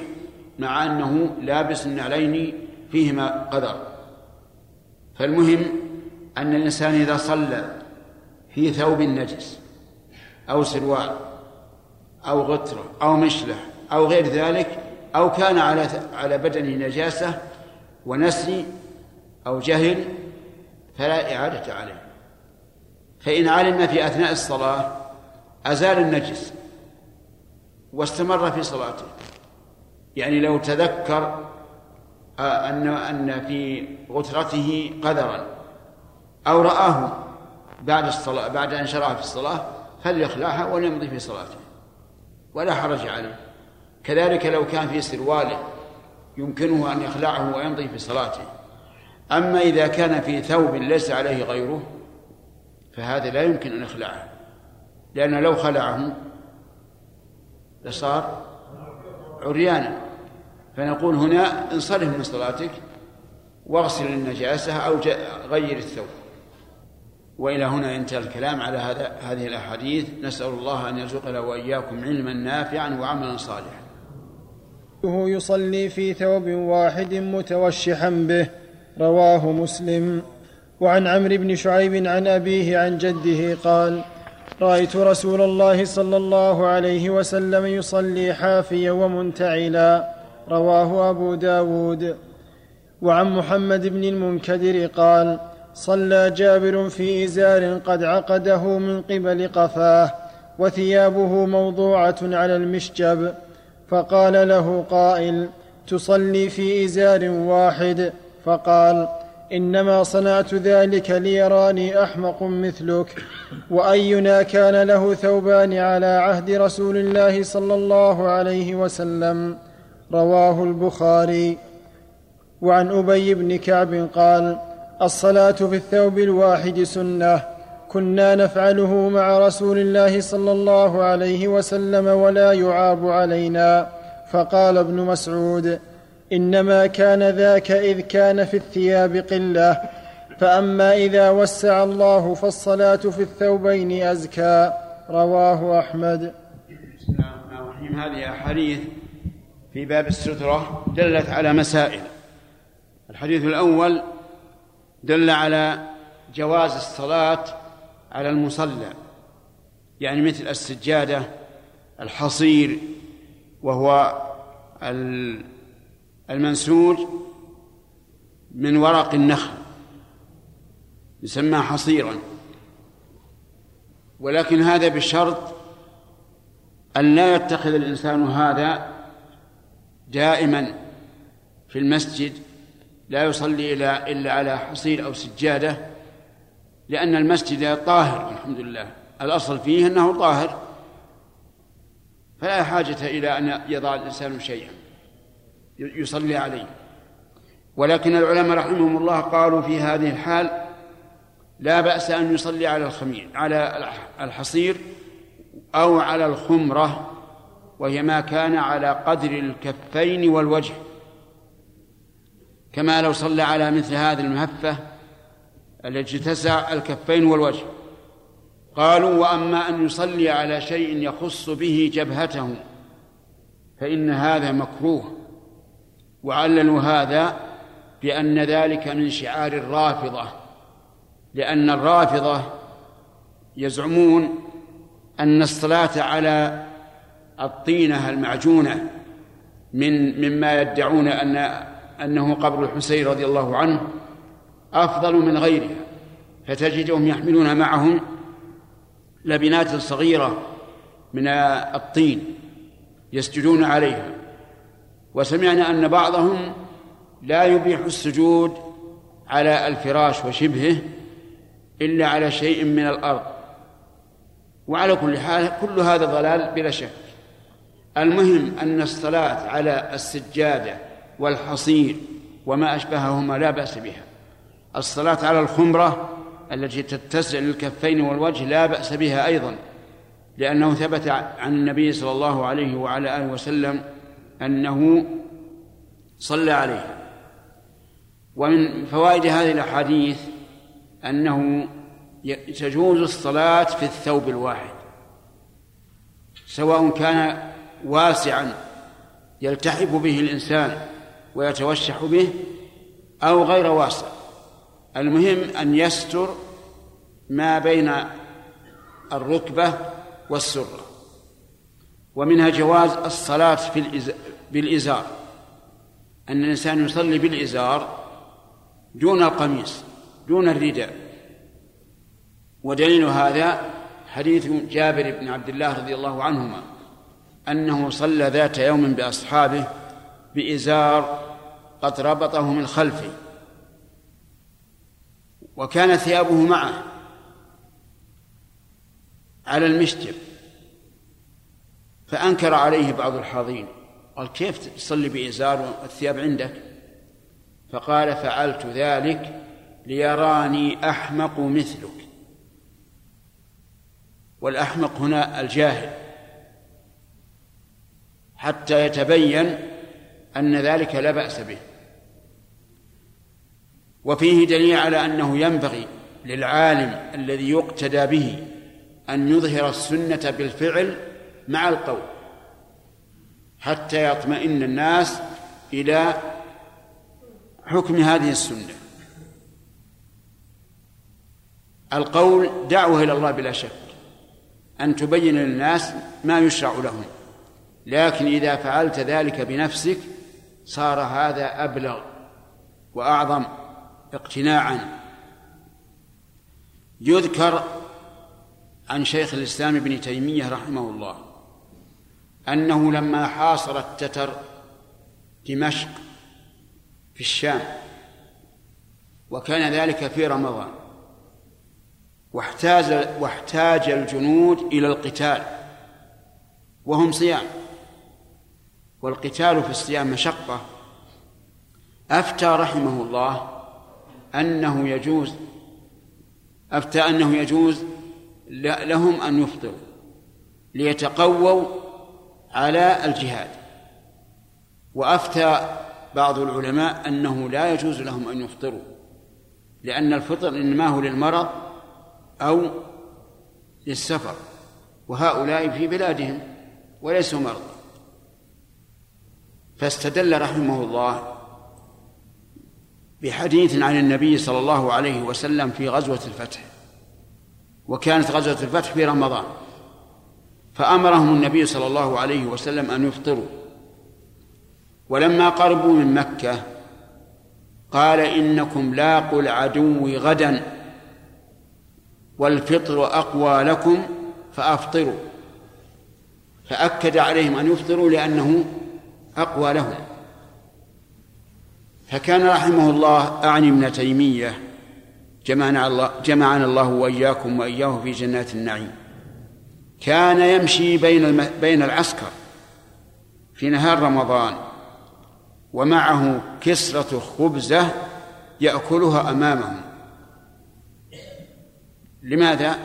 مع أنه لابس النعلين فيهما قدر. فالمهم أن الإنسان إذا صلى في ثوب نجس أو سروال أو غترة أو مشلح أو غير ذلك، أو كان على بدنه نجاسة ونسي أو جهل، فلا إعادة عليه. فإن علم في أثناء الصلاة أزال النجس واستمر في صلاته، يعني لو تذكر أن في غترته قذرا أو رآه بعد أن شرع في الصلاة فليخلعها وليمضي في صلاته ولا حرج عليه. كذلك لو كان في سرواله يمكنه أن يخلعه ويمضي في صلاته. أما إذا كان في ثوب ليس عليه غيره فهذا لا يمكن أن يخلعه، لأن لو خلعه لصار عريانا، فنقول هنا: انصرف من صلاتك واغسل النجاسة أو غير الثوب. وإلى هنا انتهى الكلام على هذه الأحاديث. نسأل الله أن يرزقنا وإياكم علما نافعا وعملا صالحا. هو يصلي في ثوب واحد متوشحا به، رواه مسلم. وعن عمرو بن شعيب عن أبيه عن جده قال: رأيت رسول الله صلى الله عليه وسلم يصلي حافيا ومنتعلا، رواه أبو داود. وعن محمد بن المنكدر قال: صلى جابر في إزار قد عقده من قبل قفاه، وثيابه موضوعة على المشجب، فقال له قائل: تصلي في إزار واحد؟ فقال: إنما صنعت ذلك ليراني أحمق مثلك، وأينا كان له ثوبان على عهد رسول الله صلى الله عليه وسلم، رواه البخاري. وعن أبي بن كعب قال: الصلاة في الثوب الواحد سنة، كنا نفعله مع رسول الله صلى الله عليه وسلم ولا يعاب علينا. فقال ابن مسعود: إنما كان ذاك إذ كان في الثياب قلة، فأما إذا وسع الله فالصلاة في الثوبين أزكى، رواه أحمد. بسم الله الرحمن الرحيم. هذه أحاديث في باب السترة دلت على مسائل. الحديث الأول دل على جواز الصلاة على المصلى، يعني مثل السجادة، الحصير وهو المنسوج من ورق النخل يسمى حصيرا، ولكن هذا بشرط أن لا يتخذ الإنسان هذا دائما في المسجد، لا يصلي إلا على حصير أو سجادة، لأن المسجد طاهر الحمد لله، الأصل فيه أنه طاهر، فلا حاجة إلى أن يضع الإنسان شيئا يصلي عليه. ولكن العلماء رحمهم الله قالوا في هذه الحال: لا بأس أن يصلي على الخمير على الحصير أو على الخمرة، وهي ما كان على قدر الكفين والوجه، كما لو صلى على مثل هذه المهفة التي تسع الكفين والوجه. قالوا: وأما أن يصلي على شيء يخص به جبهته فإن هذا مكروه، وعللوا هذا بأن ذلك من شعار الرافضة، لأن الرافضة يزعمون أن الصلاة على الطينة المعجونة مما يدعون أنه قبر الحسين رضي الله عنه أفضل من غيرها، فتجدهم يحملون معهم لبنات صغيرة من الطين يسجدون عليها. وسمعنا أن بعضهم لا يبيح السجود على الفراش وشبهه إلا على شيء من الأرض. وعلى كل حال كل هذا ضلال بلا شك. المهم أن الصلاة على السجادة والحصير وما أشبههما لا بأس بها. الصلاة على الخمرة التي تتسع للكفين والوجه لا بأس بها أيضا، لأنه ثبت عن النبي صلى الله عليه وعلى آله وسلم أنه صلى عليه. ومن فوائد هذه الأحاديث أنه تجوز الصلاة في الثوب الواحد، سواء كان واسعا يلتحف به الإنسان ويتوشح به أو غير واسع، المهم أن يستر ما بين الركبة والسرة. ومنها جواز الصلاة بالإزار، أن الإنسان يصلي بالإزار دون القميص دون الرداء، ودليل هذا حديث جابر بن عبد الله رضي الله عنهما أنه صلى ذات يوم بأصحابه بإزار قد ربطه من خلفه، وكان ثيابه معه على المشجب، فأنكر عليه بعض الحاضرين، قال: كيف تصلي بإزار والثياب عندك؟ فقال: فعلت ذلك ليراني أحمق مثلك. والأحمق هنا الجاهل، حتى يتبين أن ذلك لا بأس به. وفيه دليل على أنه ينبغي للعالم الذي يقتدى به أن يظهر السنة بالفعل مع القول، حتى يطمئن الناس إلى حكم هذه السنة. القول دعوه إلى الله بلا شك، أن تبين للناس ما يشرع لهم، لكن إذا فعلت ذلك بنفسك صار هذا أبلغ وأعظم اقتناعا. يذكر عن شيخ الإسلام ابن تيمية رحمه الله أنه لما حاصر التتر دمشق في الشام، وكان ذلك في رمضان، واحتاج الجنود إلى القتال وهم صيام، والقتال في الصيام مشقة، أفتى أنه يجوز لهم أن يفطروا ليتقووا على الجهاد. وأفتى بعض العلماء أنه لا يجوز لهم أن يفطروا، لأن الفطر إنما هو للمرض أو للسفر، وهؤلاء في بلادهم وليسوا مرضى. فاستدل رحمه الله بحديث عن النبي صلى الله عليه وسلم في غزوة الفتح، وكانت غزوة الفتح في رمضان، فأمرهم النبي صلى الله عليه وسلم أن يفطروا. ولما قربوا من مكة قال: إنكم لاقوا العدو غدا والفطر أقوى لكم فأفطروا. فأكد عليهم أن يفطروا لأنه أقوى لهم. فكان رحمه الله أعني ابن تيمية جمعنا الله وإياكم وإياه في جنات النعيم، كان يمشي بين العسكر في نهار رمضان ومعه كسرة خبزة يأكلها أمامهم، لماذا؟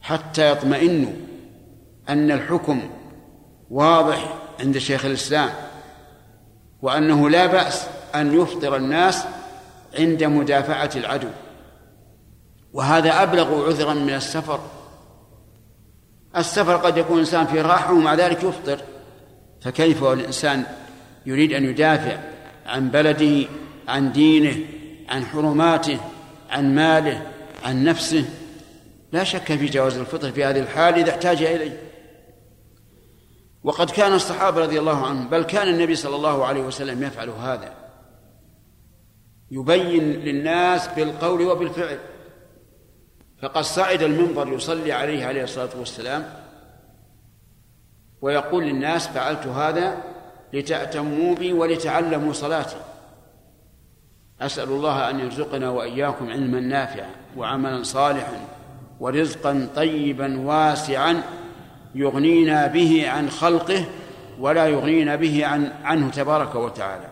حتى يطمئنوا أن الحكم واضح عند شيخ الإسلام، وأنه لا بأس أن يفطر الناس عند مدافعة العدو، وهذا أبلغ عذرا من السفر. السفر قد يكون الإنسان في راحة ومع ذلك يفطر، فكيف والإنسان يريد أن يدافع عن بلده، عن دينه، عن حرماته، عن ماله، عن نفسه؟ لا شك في جواز الفطر في هذه الحال إذا احتاج إليه. وقد كان الصحابة رضي الله عنهم، بل كان النبي صلى الله عليه وسلم يفعل هذا، يبين للناس بالقول وبالفعل. فقد صعد المنبر يصلي عليه الصلاة والسلام ويقول للناس: فعلت هذا لتأتموا بي ولتعلموا صلاتي. أسأل الله أن يرزقنا وإياكم علما نافعا وعملا صالحا ورزقا طيبا واسعا يغنينا به عن خلقه ولا يغنينا به عنه تبارك وتعالى.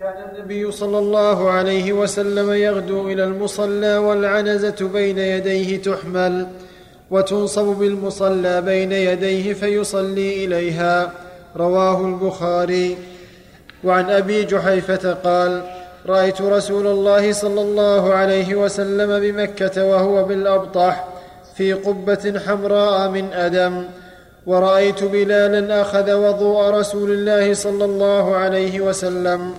كان النبي صلى الله عليه وسلم يغدو إلى المصلى والعنزة بين يديه تحمل وتنصب بالمصلى بين يديه فيصلي إليها، رواه البخاري. وعن أبي جحيفة قال: رأيت رسول الله صلى الله عليه وسلم بمكة وهو بالأبطح في قبة حمراء من أدم، ورأيت بلالا أخذ وضوء رسول الله صلى الله عليه وسلم،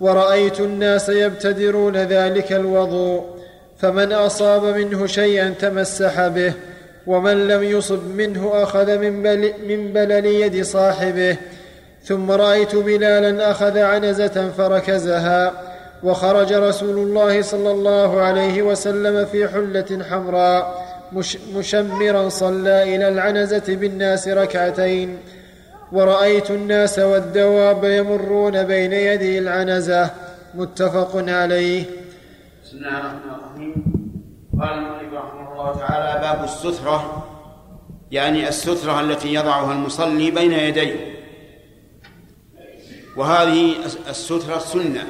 ورأيت الناس يبتدرون ذلك الوضوء، فمن أصاب منه شيئا تمسح به، ومن لم يصب منه أخذ من بلل يد صاحبه. ثم رأيت بلالا أخذ عنزة فركزها، وخرج رسول الله صلى الله عليه وسلم في حلة حمراء مشمرا، صلى إلى العنزة بالناس ركعتين، ورأيت الناس والدواب يمرون بين يدي العنزة، متفق عليه. بسم الله الرحمن الرحيم. قال المؤلف رحمه الله تعالى: باب السترة، يعني السترة التي يضعها المصلي بين يديه. وهذه السترة سنة،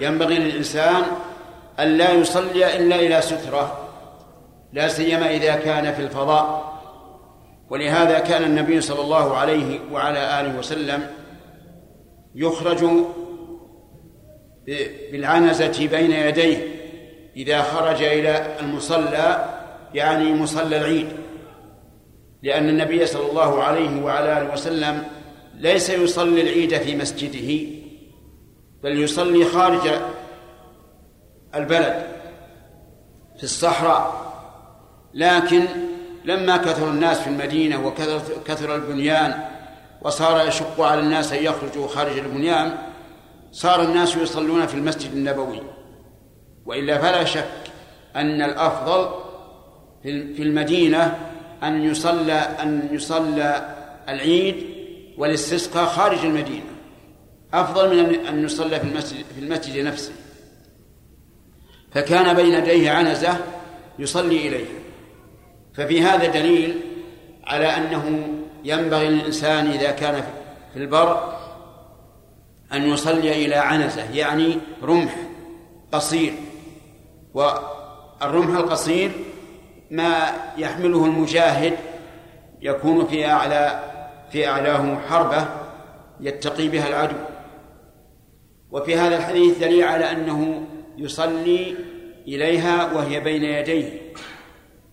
ينبغي للإنسان أن لا يصلي إلا إلى سترة، لا سيما إذا كان في الفضاء. ولهذا كان النبي صلى الله عليه وعلى آله وسلم يخرج بالعنزة بين يديه إذا خرج إلى المصلى، يعني مصلى العيد، لأن النبي صلى الله عليه وعلى آله وسلم ليس يصلي العيد في مسجده، بل يصلي خارج البلد في الصحراء. لكن لما كثر الناس في المدينة وكثر البنيان وصار يشق على الناس أن يخرجوا خارج البنيان، صار الناس يصلون في المسجد النبوي، وإلا فلا شك أن الأفضل في المدينة أن يصلى العيد والاستسقاء خارج المدينة، أفضل من أن يصلى في المسجد نفسه. فكان بين يديه عنزة يصلي إليها، ففي هذا دليل على أنه ينبغي للإنسان إذا كان في البر أن يصلي إلى عنزة، يعني رمح قصير. والرمح القصير ما يحمله المجاهد يكون في أعلاه حربة يتقي بها العدو. وفي هذا الحديث دليل على أنه يصلي إليها وهي بين يديه،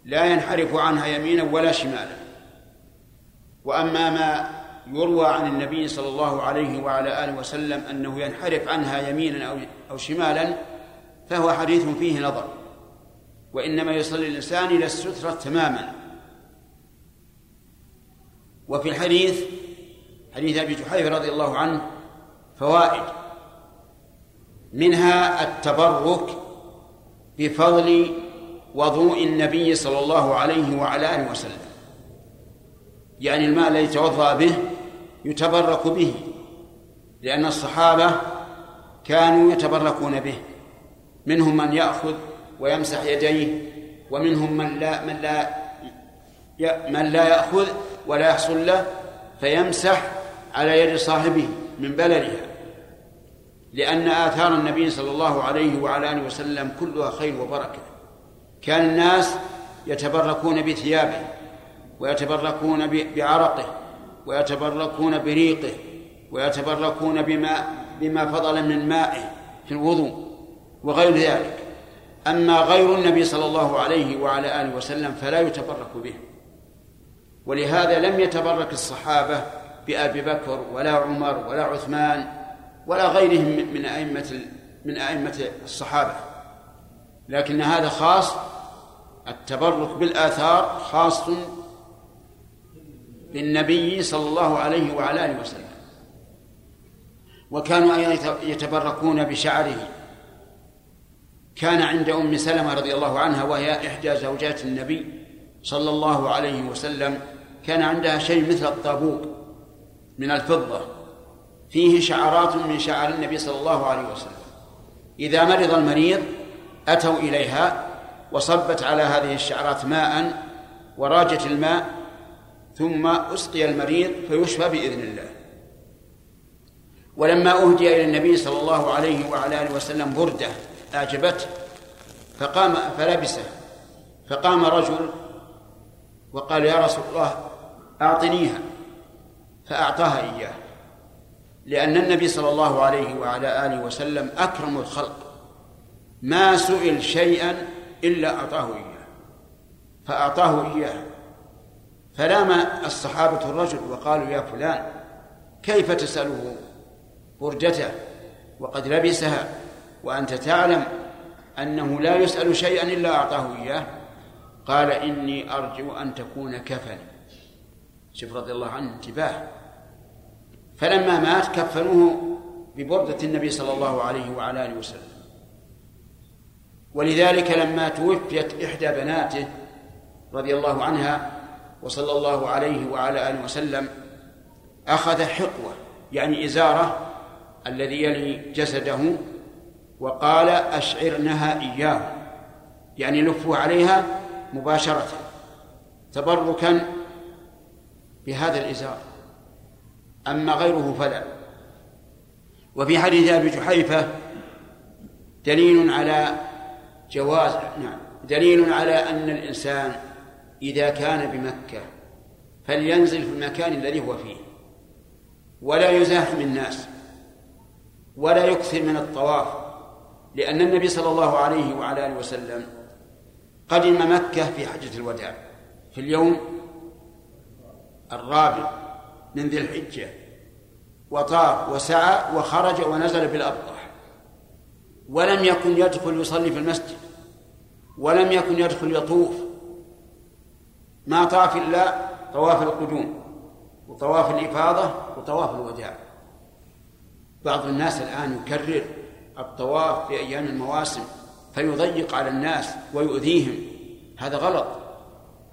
لا ينحرف عنها يمينا ولا شمالا. وأما ما يروى عن النبي صلى الله عليه وعلى آله وسلم أنه ينحرف عنها يمينا أو شمالا فهو حديث فيه نظر، وإنما يصلي الإنسان إلى السترة تماما. وفي الحديث حديث أبي جحيفة رضي الله عنه فوائد، منها التبرك بفضل وضوء النبي صلى الله عليه وعلى آله وسلم، يعني الماء الذي يتوضأ به يتبرك به، لأن الصحابة كانوا يتبركون به، منهم من يأخذ ويمسح يديه، ومنهم من لا يأخذ ولا يحصل له فيمسح على يد صاحبه من بللها. لأن آثار النبي صلى الله عليه وعلى آله وسلم كلها خير وبركة. كان الناس يتبركون بثيابه ويتبركون بعرقه ويتبركون بريقه ويتبركون بما فضل من مائه في الوضوء وغير ذلك. أما غير النبي صلى الله عليه وعلى آله وسلم فلا يتبرك به، ولهذا لم يتبرك الصحابة بأبي بكر ولا عمر ولا عثمان ولا غيرهم من أئمة الصحابة، لكن هذا خاص، التبرك بالآثار خاص للنبي صلى الله عليه وعلى آله وسلم. وكانوا أيضا يتبركون بشعره. كان عند أم سلمة رضي الله عنها وهي إحدى زوجات النبي صلى الله عليه وسلم كان عندها شيء مثل الطابوق من الفضة فيه شعرات من شعر النبي صلى الله عليه وسلم، إذا مرض المريض أتوا إليها وصبت على هذه الشعرات ماء وراجت الماء ثم أسقي المريض فيشفى بإذن الله. ولما أهدي إلى النبي صلى الله عليه وعلى آله وسلم بردة أعجبته فلبسه، فقام رجل وقال يا رسول الله أعطنيها، فأعطاها إياه، لأن النبي صلى الله عليه وعلى آله وسلم أكرم الخلق، ما سئل شيئا إلا أعطاه إياه، فأعطاه إياه. فلام الصحابة الرجل وقالوا يا فلان كيف تسأله برجته وقد لبسها وأنت تعلم أنه لا يسأل شيئا إلا أعطاه إياه؟ قال إني أرجو أن تكون كفني. شوف رضي الله عنه انتباه. فلما مات كفنوه ببردة النبي صلى الله عليه وعلى آله وسلم. ولذلك لما توفيت إحدى بناته رضي الله عنها وصلى الله عليه وعلى آله وسلم أخذ حقوة يعني إزارة الذي يلي جسده وقال أشعرنها إياه، يعني لفوا عليها مباشرة تبركا بهذا الإزار، أما غيره فلا. وفي حديث أبي جحيفة دليل على جواز، دليل على أن الإنسان إذا كان بمكة فلينزل في المكان الذي هو فيه ولا يزاحم الناس ولا يكثر من الطواف، لأن النبي صلى الله عليه وعلى آله وسلم قدم مكة في حجة الوداع في اليوم الرابع من ذي الحجة وطاف وسعى وخرج ونزل بالأبطح، ولم يكن يدخل يصلي في المسجد ولم يكن يدخل يطوف، ما طاف إلا طواف القدوم وطواف الإفاضة وطواف الوداع. بعض الناس الآن يكرر الطواف في أيام المواسم فيضيق على الناس ويؤذيهم، هذا غلط،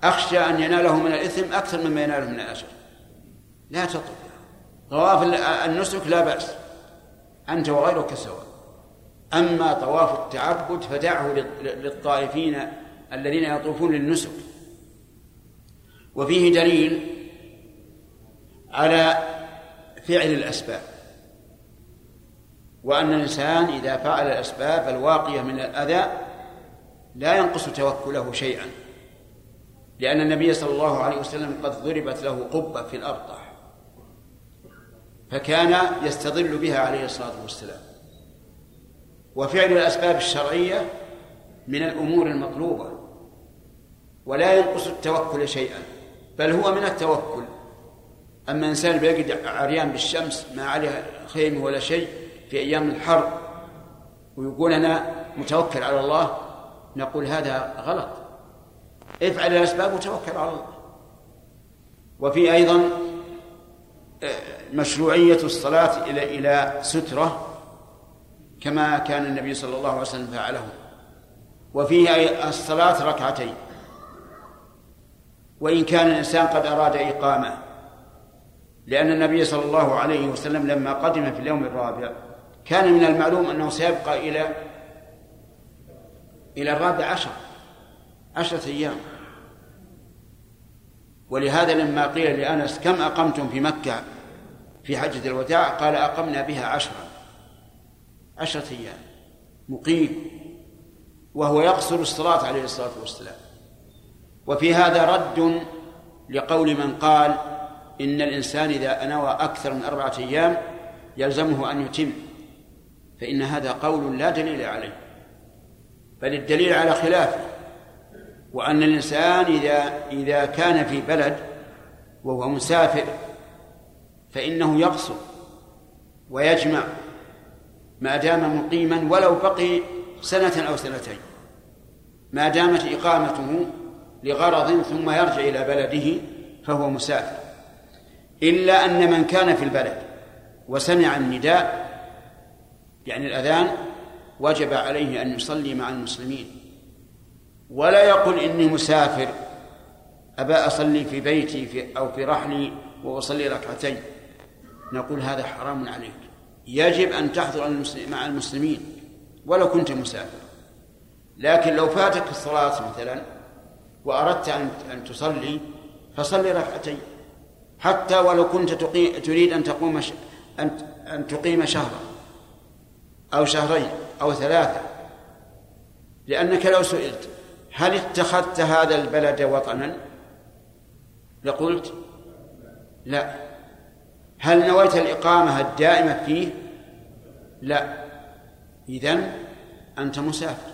أخشى أن يناله من الإثم أكثر مما يناله من الأجر. لا تطوف، طواف النسك لا بأس أنت وغيرك سواء، أما طواف التعبد فدعه للطائفين الذين يطوفون للنسك. وفيه دليل على فعل الأسباب، وأن الإنسان إذا فعل الأسباب الواقية من الأذى لا ينقص توكله شيئا، لأن النبي صلى الله عليه وسلم قد ضربت له قبة في الأبطح فكان يستظل بها عليه الصلاة والسلام. وفعل الأسباب الشرعية من الأمور المطلوبة ولا ينقص التوكل شيئا، بل هو من التوكل. أما إنسان بيجد عريان بالشمس ما عليها خيمة ولا شيء في أيام الحر ويقول أنا متوكل على الله، نقول هذا غلط، افعل الأسباب وتوكل على الله. وفي أيضا مشروعية الصلاة إلى سترة كما كان النبي صلى الله عليه وسلم فعله. وفيها الصلاة ركعتين وإن كان الإنسان قد أراد إقامة، لأن النبي صلى الله عليه وسلم لما قدم في اليوم الرابع كان من المعلوم أنه سيبقى إلى الرابع عشرة أيام. ولهذا لما قيل لأنس كم أقمتم في مكة في حجة الوداع قال أقمنا بها 10، 10 أيام مقيم، وهو يقصر الصلاة عليه الصلاة والسلام. وفي هذا رد لقول من قال إن الإنسان إذا نوى أكثر من 4 أيام يلزمه أن يتم، فإن هذا قول لا دليل عليه، بل الدليل على خلافه، وأن الإنسان إذا كان في بلد وهو مسافر فإنه يقصر ويجمع ما دام مقيما ولو بقي 1 أو 2 سنين، ما دامت إقامته لغرض ثم يرجع إلى بلده فهو مسافر. إلا أن من كان في البلد وسمع النداء يعني الأذان وجب عليه أن يصلي مع المسلمين، ولا يقول إني مسافر أبا أصلي في بيتي أو في رحلي وأصلي 2 ركعة. نقول هذا حرام عليك، يجب أن تحضر مع المسلمين ولو كنت مسافر. لكن لو فاتك الصلاة مثلا وأردت أن تصلي فصلي 2 ركعة، حتى ولو كنت تريد أن تقيم 1 أو 2 أو 3 شهرًا، لأنك لو سئلت هل اتخذت هذا البلد وطنا لقلت لا. هل نويت الإقامة الدائمة فيه؟ لا. إذن أنت مسافر.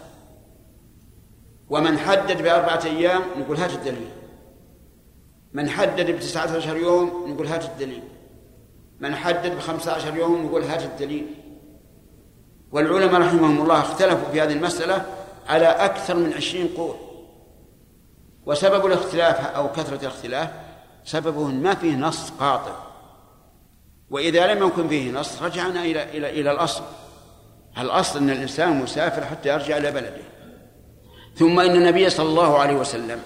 ومن حدد ب4 أيام نقول هات الدليل، من حدد ب19 يوم نقول هات الدليل، من حدد ب15 يوم نقول هات الدليل. والعلماء رحمهم الله اختلفوا في هذه المسألة على أكثر من 20 قول، وسبب الاختلاف أو كثرة الاختلاف سببه ما فيه نص قاطع، وإذا لم يكن فيه نص رجعنا إلى الأصل. الأصل أن الإنسان مسافر حتى يرجع إلى بلده. ثم إن النبي صلى الله عليه وسلم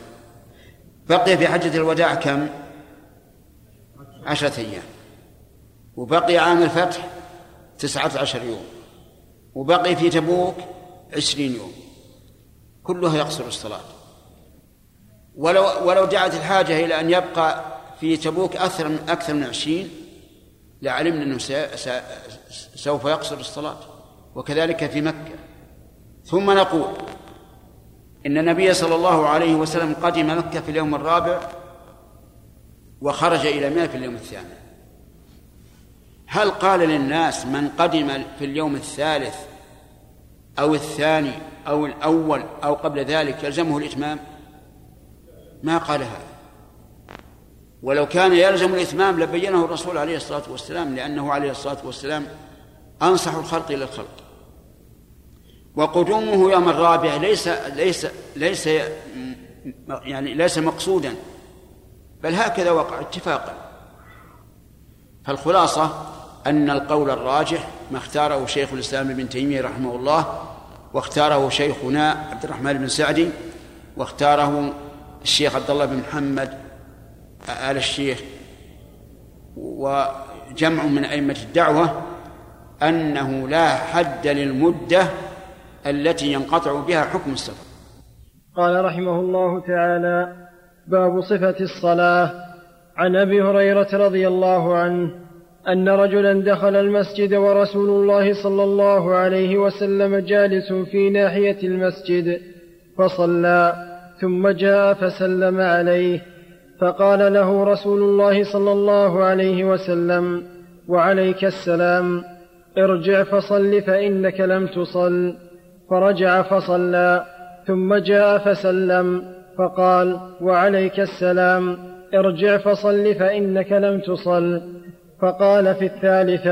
بقي في حجة الوداع كم؟ 10 أيام، وبقي عام الفتح 19 يوم، وبقي في تبوك 20 يوم، كلها يقصر الصلاة. ولو دعت الحاجة إلى أن يبقى في تبوك أكثر من 20 لعلمنا أنه سوف يقصر الصلاة، وكذلك في مكة. ثم نقول إن النبي صلى الله عليه وسلم قدم مكة في اليوم 4 وخرج إلى منى في اليوم 5. هل قال للناس من قدم في اليوم 3 أو 2 أو 1 أو قبل ذلك يلزمه الإتمام؟ ما قال هذا. ولو كان يلزم الإتمام لبينه الرسول عليه الصلاة والسلام، لأنه عليه الصلاة والسلام أنصح الخلق إلى الخلق. وقدومه يوم 4 ليس يعني ليس مقصودا، بل هكذا وقع اتفاقا. فالخلاصة أن القول الراجح ما اختاره شيخ الإسلام ابن تيمية رحمه الله، واختاره شيخنا عبد الرحمن بن سعدي، واختاره الشيخ عبد الله بن محمد آل الشيخ، وجمع من أئمة الدعوة أنه لا حد للمدة التي ينقطع بها حكم السفر. قال رحمه الله تعالى: باب صفة الصلاة. عن أبي هريرة رضي الله عنه أن رجلا دخل المسجد ورسول الله صلى الله عليه وسلم جالس في ناحية المسجد فصلى، ثم جاء فسلم عليه، فقال له رسول الله صلى الله عليه وسلم: وعليك السلام، ارجع فصل فإنك لم تصل. فرجع فصلى، ثم جاء فسلم، فقال: وعليك السلام، ارجع فصل فإنك لم تصل. فقال في 3th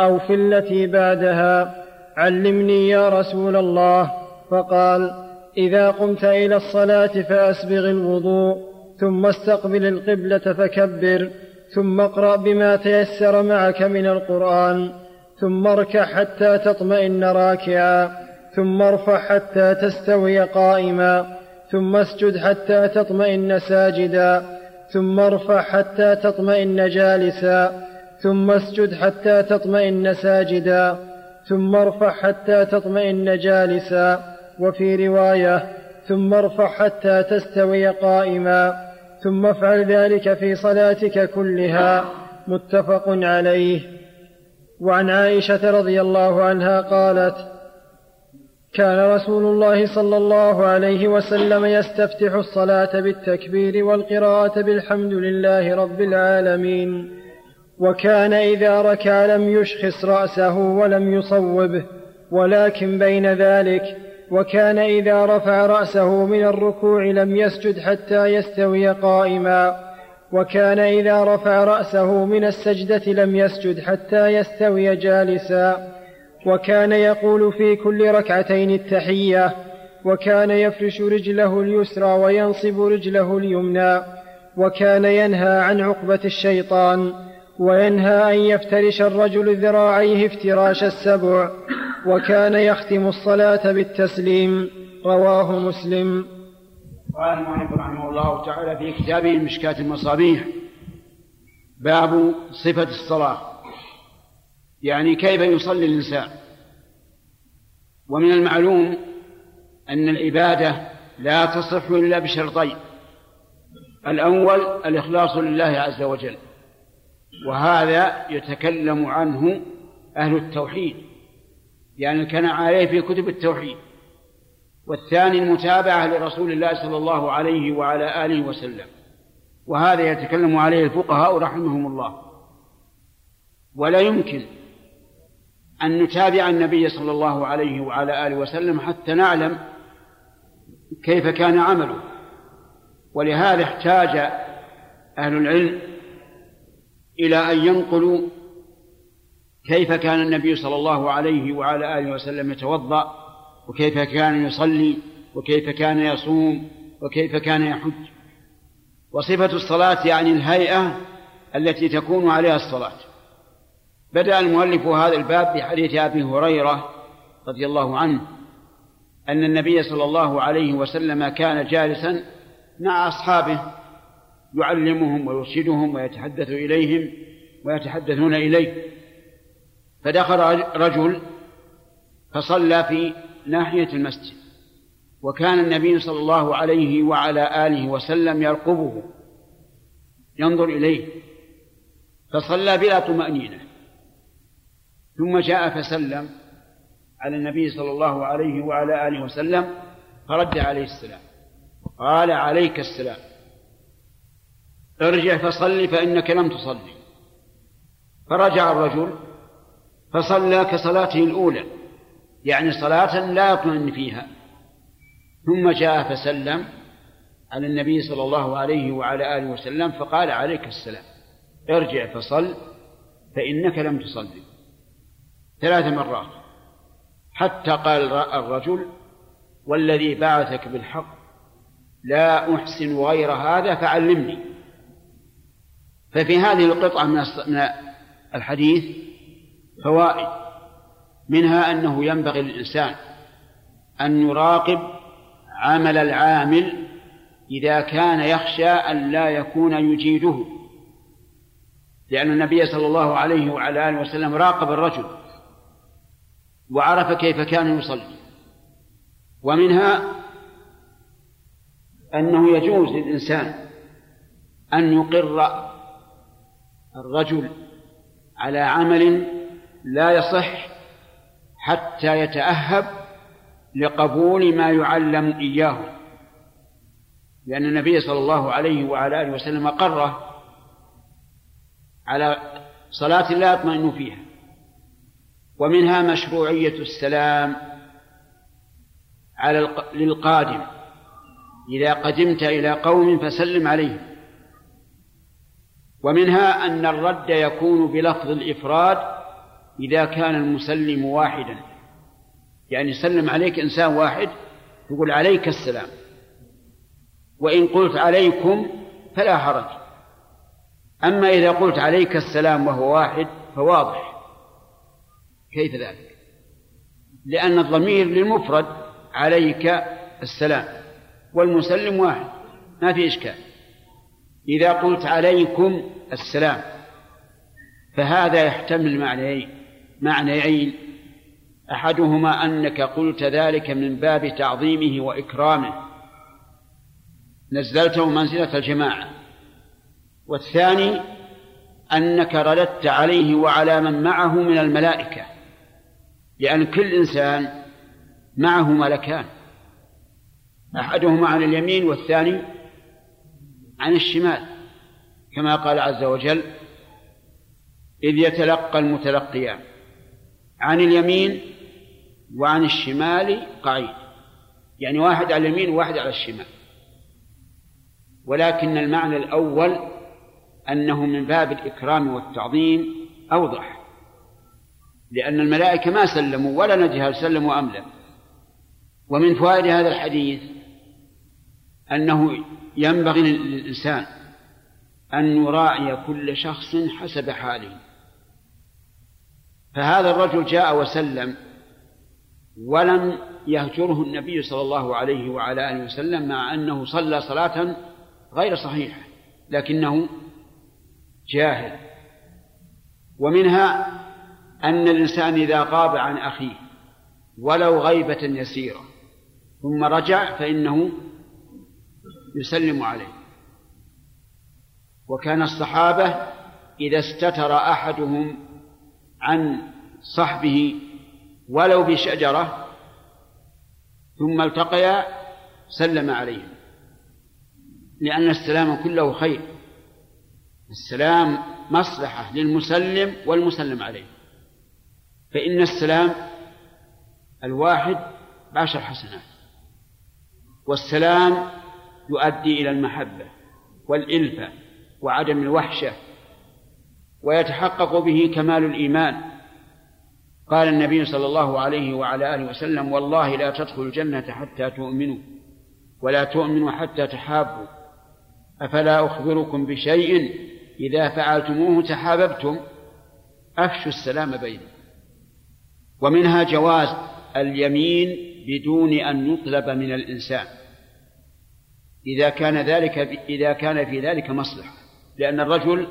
أو في التي بعدها: علمني يا رسول الله. فقال: إذا قمت إلى الصلاة فأسبغ الوضوء، ثم استقبل القبلة فكبر، ثم اقرأ بما تيسر معك من القرآن، ثم اركع حتى تطمئن راكعا، ثم ارفع حتى تستوي قائما، ثم اسجد حتى تطمئن ساجدا، ثم ارفع حتى تطمئن جالسا، ثم اسجد حتى تطمئن ساجدا، ثم ارفع حتى تطمئن جالسا. وفي رواية: ثم ارفع حتى تستوي قائما، ثم افعل ذلك في صلاتك كلها. متفق عليه. وعن عائشة رضي الله عنها قالت: كان رسول الله صلى الله عليه وسلم يستفتح الصلاة بالتكبير والقراءة بالحمد لله رب العالمين، وكان إذا ركع لم يشخص رأسه ولم يصوبه، ولكن بين ذلك، وكان إذا رفع رأسه من الركوع لم يسجد حتى يستوي قائما، وكان إذا رفع رأسه من السجدة لم يسجد حتى يستوي جالسا، وكان يقول في كل ركعتين التحية، وكان يفرش رجله اليسرى وينصب رجله اليمنى، وكان ينهى عن عقبة الشيطان، وينهى أن يفترش الرجل ذراعيه افتراش السبع، وكان يختم الصلاة بالتسليم. رواه مسلم. قال المؤلف رحمه الله تعالى في كتابه المشكاة المصابيح: باب صفة الصلاة، يعني كيف يصلي الإنسان. ومن المعلوم أن العبادة لا تصح إلا بشرطين: الأول الإخلاص لله عز وجل، وهذا يتكلم عنه أهل التوحيد، يعني كان عليه في كتب التوحيد. والثاني المتابعة لرسول الله صلى الله عليه وعلى آله وسلم، وهذا يتكلم عليه الفقهاء رحمهم الله. ولا يمكن أن نتابع النبي صلى الله عليه وعلى آله وسلم حتى نعلم كيف كان عمله، ولهذا احتاج أهل العلم إلى أن ينقلوا كيف كان النبي صلى الله عليه وعلى آله وسلم يتوضأ، وكيف كان يصلي، وكيف كان يصوم، وكيف كان يحج. وصفة الصلاة يعني الهيئة التي تكون عليها الصلاة. بدأ المؤلف هذا الباب بحديث أبي هريرة رضي الله عنه أن النبي صلى الله عليه وسلم كان جالسا مع أصحابه يعلمهم ويرشدهم ويتحدث إليهم ويتحدثون إليه، فدخل رجل فصلى في ناحية المسجد، وكان النبي صلى الله عليه وعلى آله وسلم يرقبه ينظر إليه، فصلى بلا طمأنينة، ثم جاء فسلم على النبي صلى الله عليه وعلى آله وسلم، فرد عليه السلام، قال: عليك السلام، ارجع فصلي فإنك لم تصلي. فرجع الرجل فصلى كصلاته الأولى، يعني صلاة لا يطمئن فيها، ثم جاء فسلم على النبي صلى الله عليه وعلى آله وسلم فقال: عليك السلام، ارجع فصل فإنك لم تصلي، 3 مرات، حتى قال الرجل: والذي بعثك بالحق لا أحسن غير هذا فعلمني. ففي هذه القطعة من الحديث فوائد، منها أنه ينبغي للإنسان أن يراقب عمل العامل إذا كان يخشى أن لا يكون يجيده، لأن النبي صلى الله عليه وعلى آله وسلم راقب الرجل وعرف كيف كان يصلي. ومنها أنه يجوز للإنسان أن يقر الرجل على عمل لا يصح حتى يتأهب لقبول ما يعلم إياه، لأن النبي صلى الله عليه وعلى آله وسلم أقر على صلاة لا يطمئن فيها. ومنها مشروعية السلام للقادم، إذا قدمت إلى قوم فسلم عليهم. ومنها أن الرد يكون بلفظ الإفراد إذا كان المسلم واحدا، يعني سلم عليك إنسان واحد يقول: عليك السلام، وإن قلت عليكم فلا حرج. أما إذا قلت عليك السلام وهو واحد فواضح كيف ذلك، لأن الضمير للمفرد عليك السلام والمسلم واحد، ما في إشكال. إذا قلت عليكم السلام فهذا يحتمل معنيين، أحدهما أنك قلت ذلك من باب تعظيمه وإكرامه، نزلته منزلة الجماعة، والثاني أنك رددت عليه وعلى من معه من الملائكة، لأن كل إنسان معه ملكان، أحدهما عن اليمين والثاني عن الشمال، كما قال عز وجل: إذ يتلقى المتلقيان عن اليمين وعن الشمال قعيد، يعني واحد على اليمين وواحد على الشمال. ولكن المعنى الأول أنه من باب الإكرام والتعظيم أوضح، لأن الملائكة ما سلموا ولا ندري هل سلموا أم لا. ومن فوائد هذا الحديث أنه ينبغي للإنسان أن يراعي كل شخص حسب حاله. فهذا الرجل جاء وسلم ولم يهجره النبي صلى الله عليه وعلى آله وسلم، مع أنه صلى صلاة غير صحيحة لكنه جاهل. ومنها أن الإنسان إذا غاب عن أخيه ولو غيبة يسيرة ثم رجع فإنه يسلم عليه. وكان الصحابة إذا استتر أحدهم عن صحبه ولو بشجرة ثم التقيا سلم عليهم، لأن السلام كله خير، السلام مصلحة للمسلم والمسلم عليه، فإن السلام الواحد 10 حسنات، والسلام يؤدي إلى المحبة والإلفة وعدم الوحشة، ويتحقق به كمال الإيمان. قال النبي صلى الله عليه وعلى آله وسلم: والله لا تدخل الجنة حتى تؤمنوا ولا تؤمنوا حتى تحابوا، أفلا أخبركم بشيء إذا فعلتموه تحاببتم، أفشوا السلام بينكم. ومنها جواز اليمين بدون أن يطلب من الإنسان إذا كان في ذلك مصلحة، لأن الرجل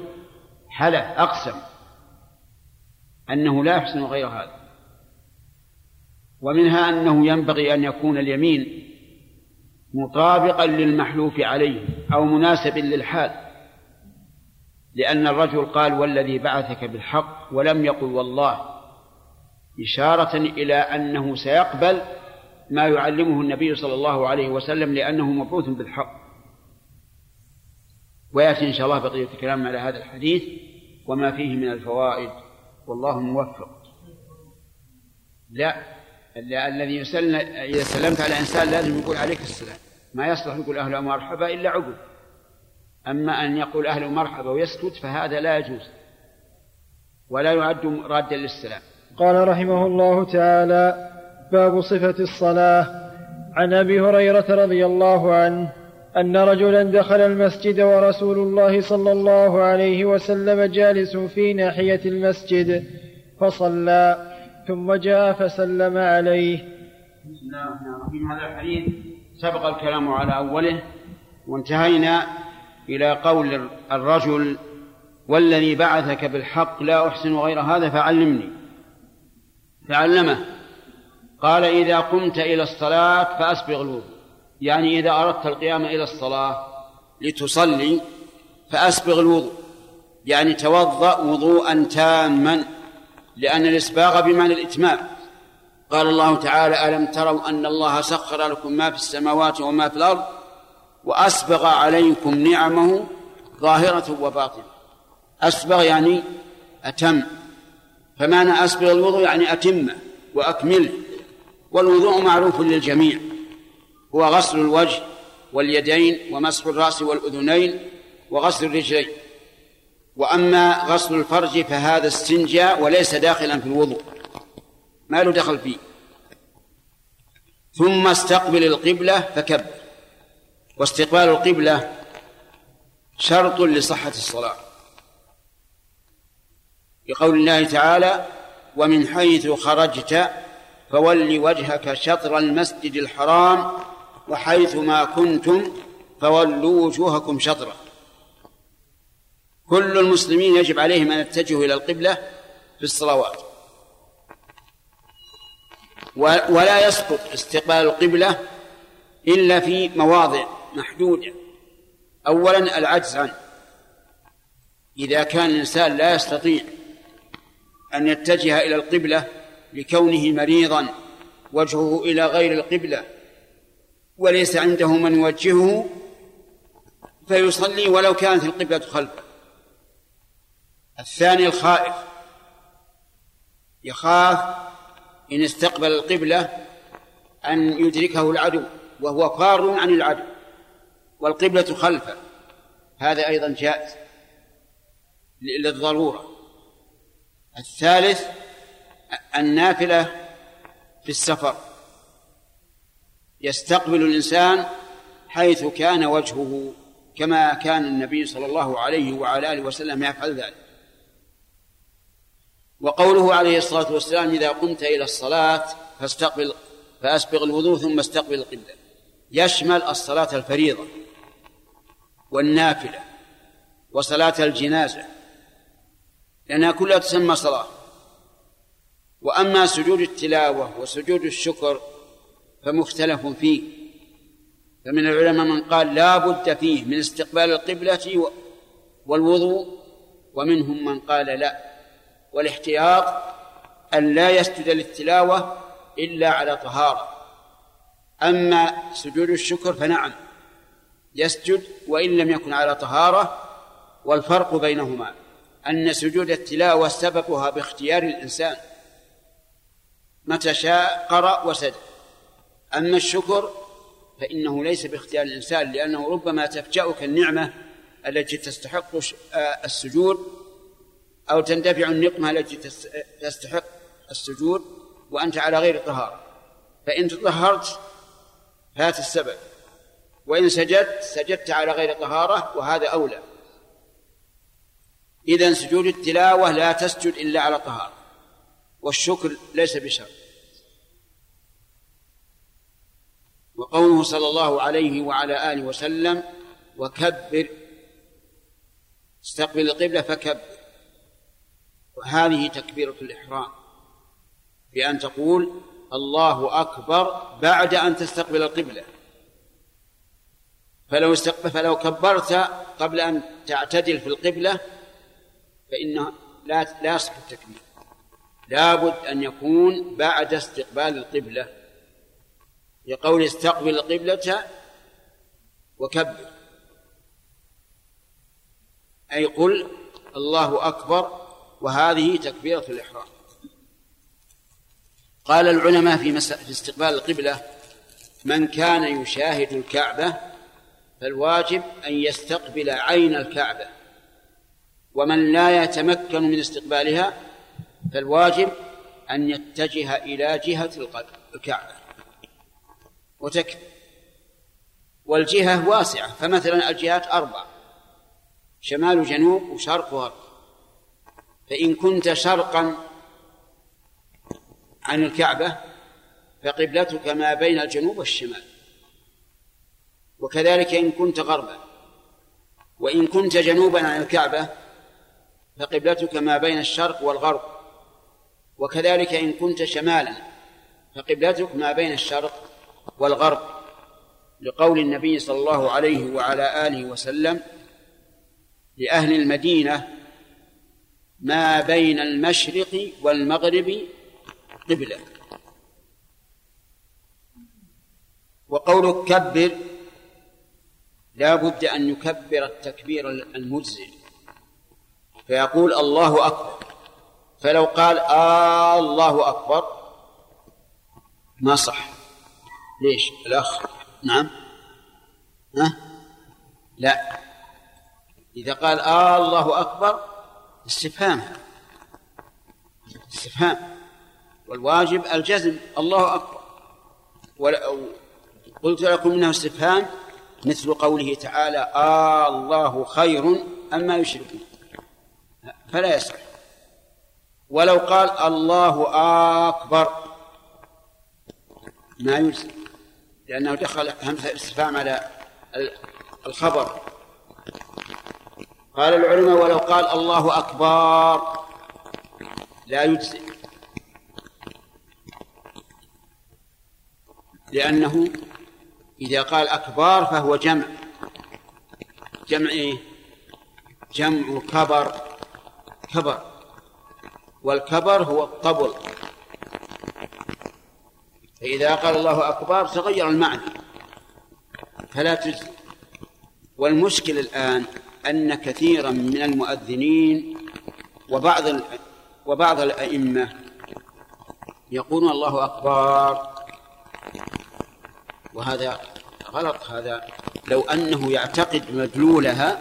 حلف أقسم أنه لا يحسن غير هذا. ومنها أنه ينبغي أن يكون اليمين مطابقا للمحلوف عليه أو مناسبا للحال، لأن الرجل قال: والذي بعثك بالحق، ولم يقل والله، إشارة إلى أنه سيقبل ما يعلمه النبي صلى الله عليه وسلم لأنه مبعوث بالحق. ويأتي إن شاء الله بقية الكلام على هذا الحديث وما فيه من الفوائد، والله موفق. لا الذي إذا سلمت على إنسان لازم يقول عليك السلام، ما يصلح يقول أهلا مرحبا إلا عقب، أما أن يقول أهلا مرحبا ويسكت فهذا لا يجوز ولا يعد رادا للسلام. قال رحمه الله تعالى: باب صفة الصلاة. عن أبي هريرة رضي الله عنه أن رجلا دخل المسجد ورسول الله صلى الله عليه وسلم جالس في ناحية المسجد فصلى، ثم جاء فسلم عليه. بسم الله الرحمن الرحيم. هذا الحديث سبق الكلام على أوله، وانتهينا إلى قول الرجل: والذي بعثك بالحق لا أحسن غير هذا فعلمني، فعلمه. قال: إذا قمت إلى الصلاة فأسبغ الوضوء، يعني إذا أردت القيام إلى الصلاة لتصلي فأسبغ الوضوء، يعني توضأ وضوءا تاما، لأن الإسباغ بمعنى الإتمام. قال الله تعالى: ألم تروا أن الله سخر لكم ما في السماوات وما في الأرض وأسبغ عليكم نعمه ظاهرة وباطنة. أسبغ يعني أتم، فمعنى أسبغ الوضوء يعني أتمه وأكمله. والوضوء معروف للجميع، هو غسل الوجه واليدين ومسح الرأس والأذنين وغسل الرجلين. وأما غسل الفرج فهذا استنجاء وليس داخلا في الوضوء، ما له دخل فيه. ثم استقبل القبلة فكبر. واستقبال القبلة شرط لصحة الصلاة، لقول الله تعالى: ومن حيث خرجت فولي وجهك شطر المسجد الحرام وحيث ما كنتم فولوا وجوهكم شطرة. كل المسلمين يجب عليهم أن يتجهوا إلى القبلة في الصلوات، ولا يسقط استقبال القبلة إلا في مواضع محدودة. أولا العجز عنه، إذا كان الإنسان لا يستطيع أن يتجه إلى القبلة لكونه مريضا وجهه إلى غير القبلة وليس عنده من يوجهه فيصلي ولو كانت القبلة خلفه. الثاني الخائف، يخاف إن استقبل القبلة أن يدركه العدو وهو فار عن العدو والقبلة خلفه، هذا أيضا جائز للضرورة. الثالث النافلة في السفر، يستقبل الإنسان حيث كان وجهه كما كان النبي صلى الله عليه وعلى آله وسلم يفعل ذلك. وقوله عليه الصلاة والسلام إذا قمت إلى الصلاة فأسبغ الوضوء ثم استقبل القبلة يشمل الصلاة الفريضة والنافلة وصلاة الجنازة لأنها كلها تسمى صلاة. وأما سجود التلاوة وسجود الشكر فمختلف فيه، فمن العلماء من قال لا بد فيه من استقبال القبلة والوضوء، ومنهم من قال لا، والاحتياط أن لا يسجد للتلاوة إلا على طهارة. أما سجود الشكر فنعم يسجد وإن لم يكن على طهارة، والفرق بينهما أن سجود التلاوة سببها باختيار الإنسان متى شاء قرأ وسجد، أما الشكر فإنه ليس باختيار الإنسان لأنه ربما تفجأك النعمة التي تستحق السجود أو تندفع النقمة التي تستحق السجود وأنت على غير طهارة، فإن تطهرت فات السبب، وإن سجدت على غير طهارة وهذا أولى. إذن سجود التلاوة لا تسجد إلا على طهارة، والشكر ليس بشرط. وقوله صلى الله عليه وعلى آله وسلم وكبر، استقبل القبلة فكبر، وهذه تكبيرة الإحرام بأن تقول الله أكبر بعد أن تستقبل القبلة، فلو كبرت قبل أن تعتدل في القبلة فإنه لا يصح التكبير، لابد أن يكون بعد استقبال القبلة، يقول استقبل القبلة وكبر، أي قل الله أكبر، وهذه تكبيرة الإحرام. قال العلماء في استقبال القبلة من كان يشاهد الكعبة فالواجب أن يستقبل عين الكعبة، ومن لا يتمكن من استقبالها فالواجب أن يتجه إلى جهة الكعبة وتكفي. والجهة واسعة، فمثلا الجهات 4 شمال وجنوب وشرق وغرب، فإن كنت شرقا عن الكعبة فقبلتك ما بين الجنوب والشمال، وكذلك إن كنت غربا، وإن كنت جنوبا عن الكعبة فقبلتك ما بين الشرق والغرب، وكذلك إن كنت شمالا فقبلتك ما بين الشرق والغرب، لقول النبي صلى الله عليه وعلى آله وسلم لأهل المدينة ما بين المشرق والمغرب قبلة. وقولك كبر لا بد أن يكبر التكبير المجزئ، فيقول الله أكبر، فلو قال الله أكبر ما صح. ليش الأخ؟ نعم لا، إذا قال الله أكبر استفهام، والواجب الجزم الله أكبر. قلت لكم إنه استفهام مثل قوله تعالى الله خير أما يشركون فلا يصح. ولو قال الله أكبر ما يجزم لأنه دخل همزة الاستفهام على الخبر. قال العلماء ولو قال الله أكبر لا يجزئ لأنه إذا قال أكبر فهو جمع إيه؟ جمع كبر، كبر، والكبر هو الطبل. فإذا قال الله أكبر تغير المعنى فلا تجزي. والمشكل الآن أن كثيرا من المؤذنين وبعض الأئمة يقولون الله أكبر، وهذا غلط. هذا لو أنه يعتقد مدلولها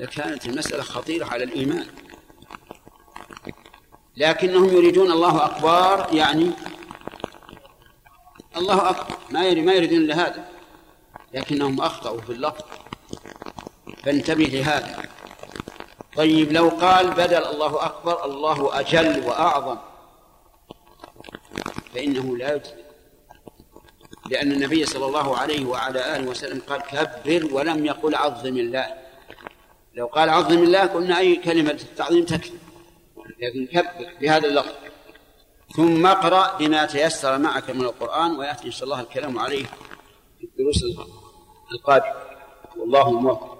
لكانت المسألة خطيرة على الإيمان، لكنهم يريدون الله أكبر يعني الله أكبر، ما يريدون لهذا، لكنهم أخطأوا في اللفظ، فانتبه لهذا. طيب لو قال بدل الله أكبر الله أجل وأعظم فإنه لا يجزي، لأن النبي صلى الله عليه وعلى آله وسلم قال كبر ولم يقل عظم الله. لو قال عظم الله قلنا أي كلمة تعظيم تكفي، لكن كبر بهذا اللفظ. ثم اقرأ بما تيسر معك من القرآن، ويأتي إن شاء الله الكلام عليه في الدروس القادمة، والله الموفق.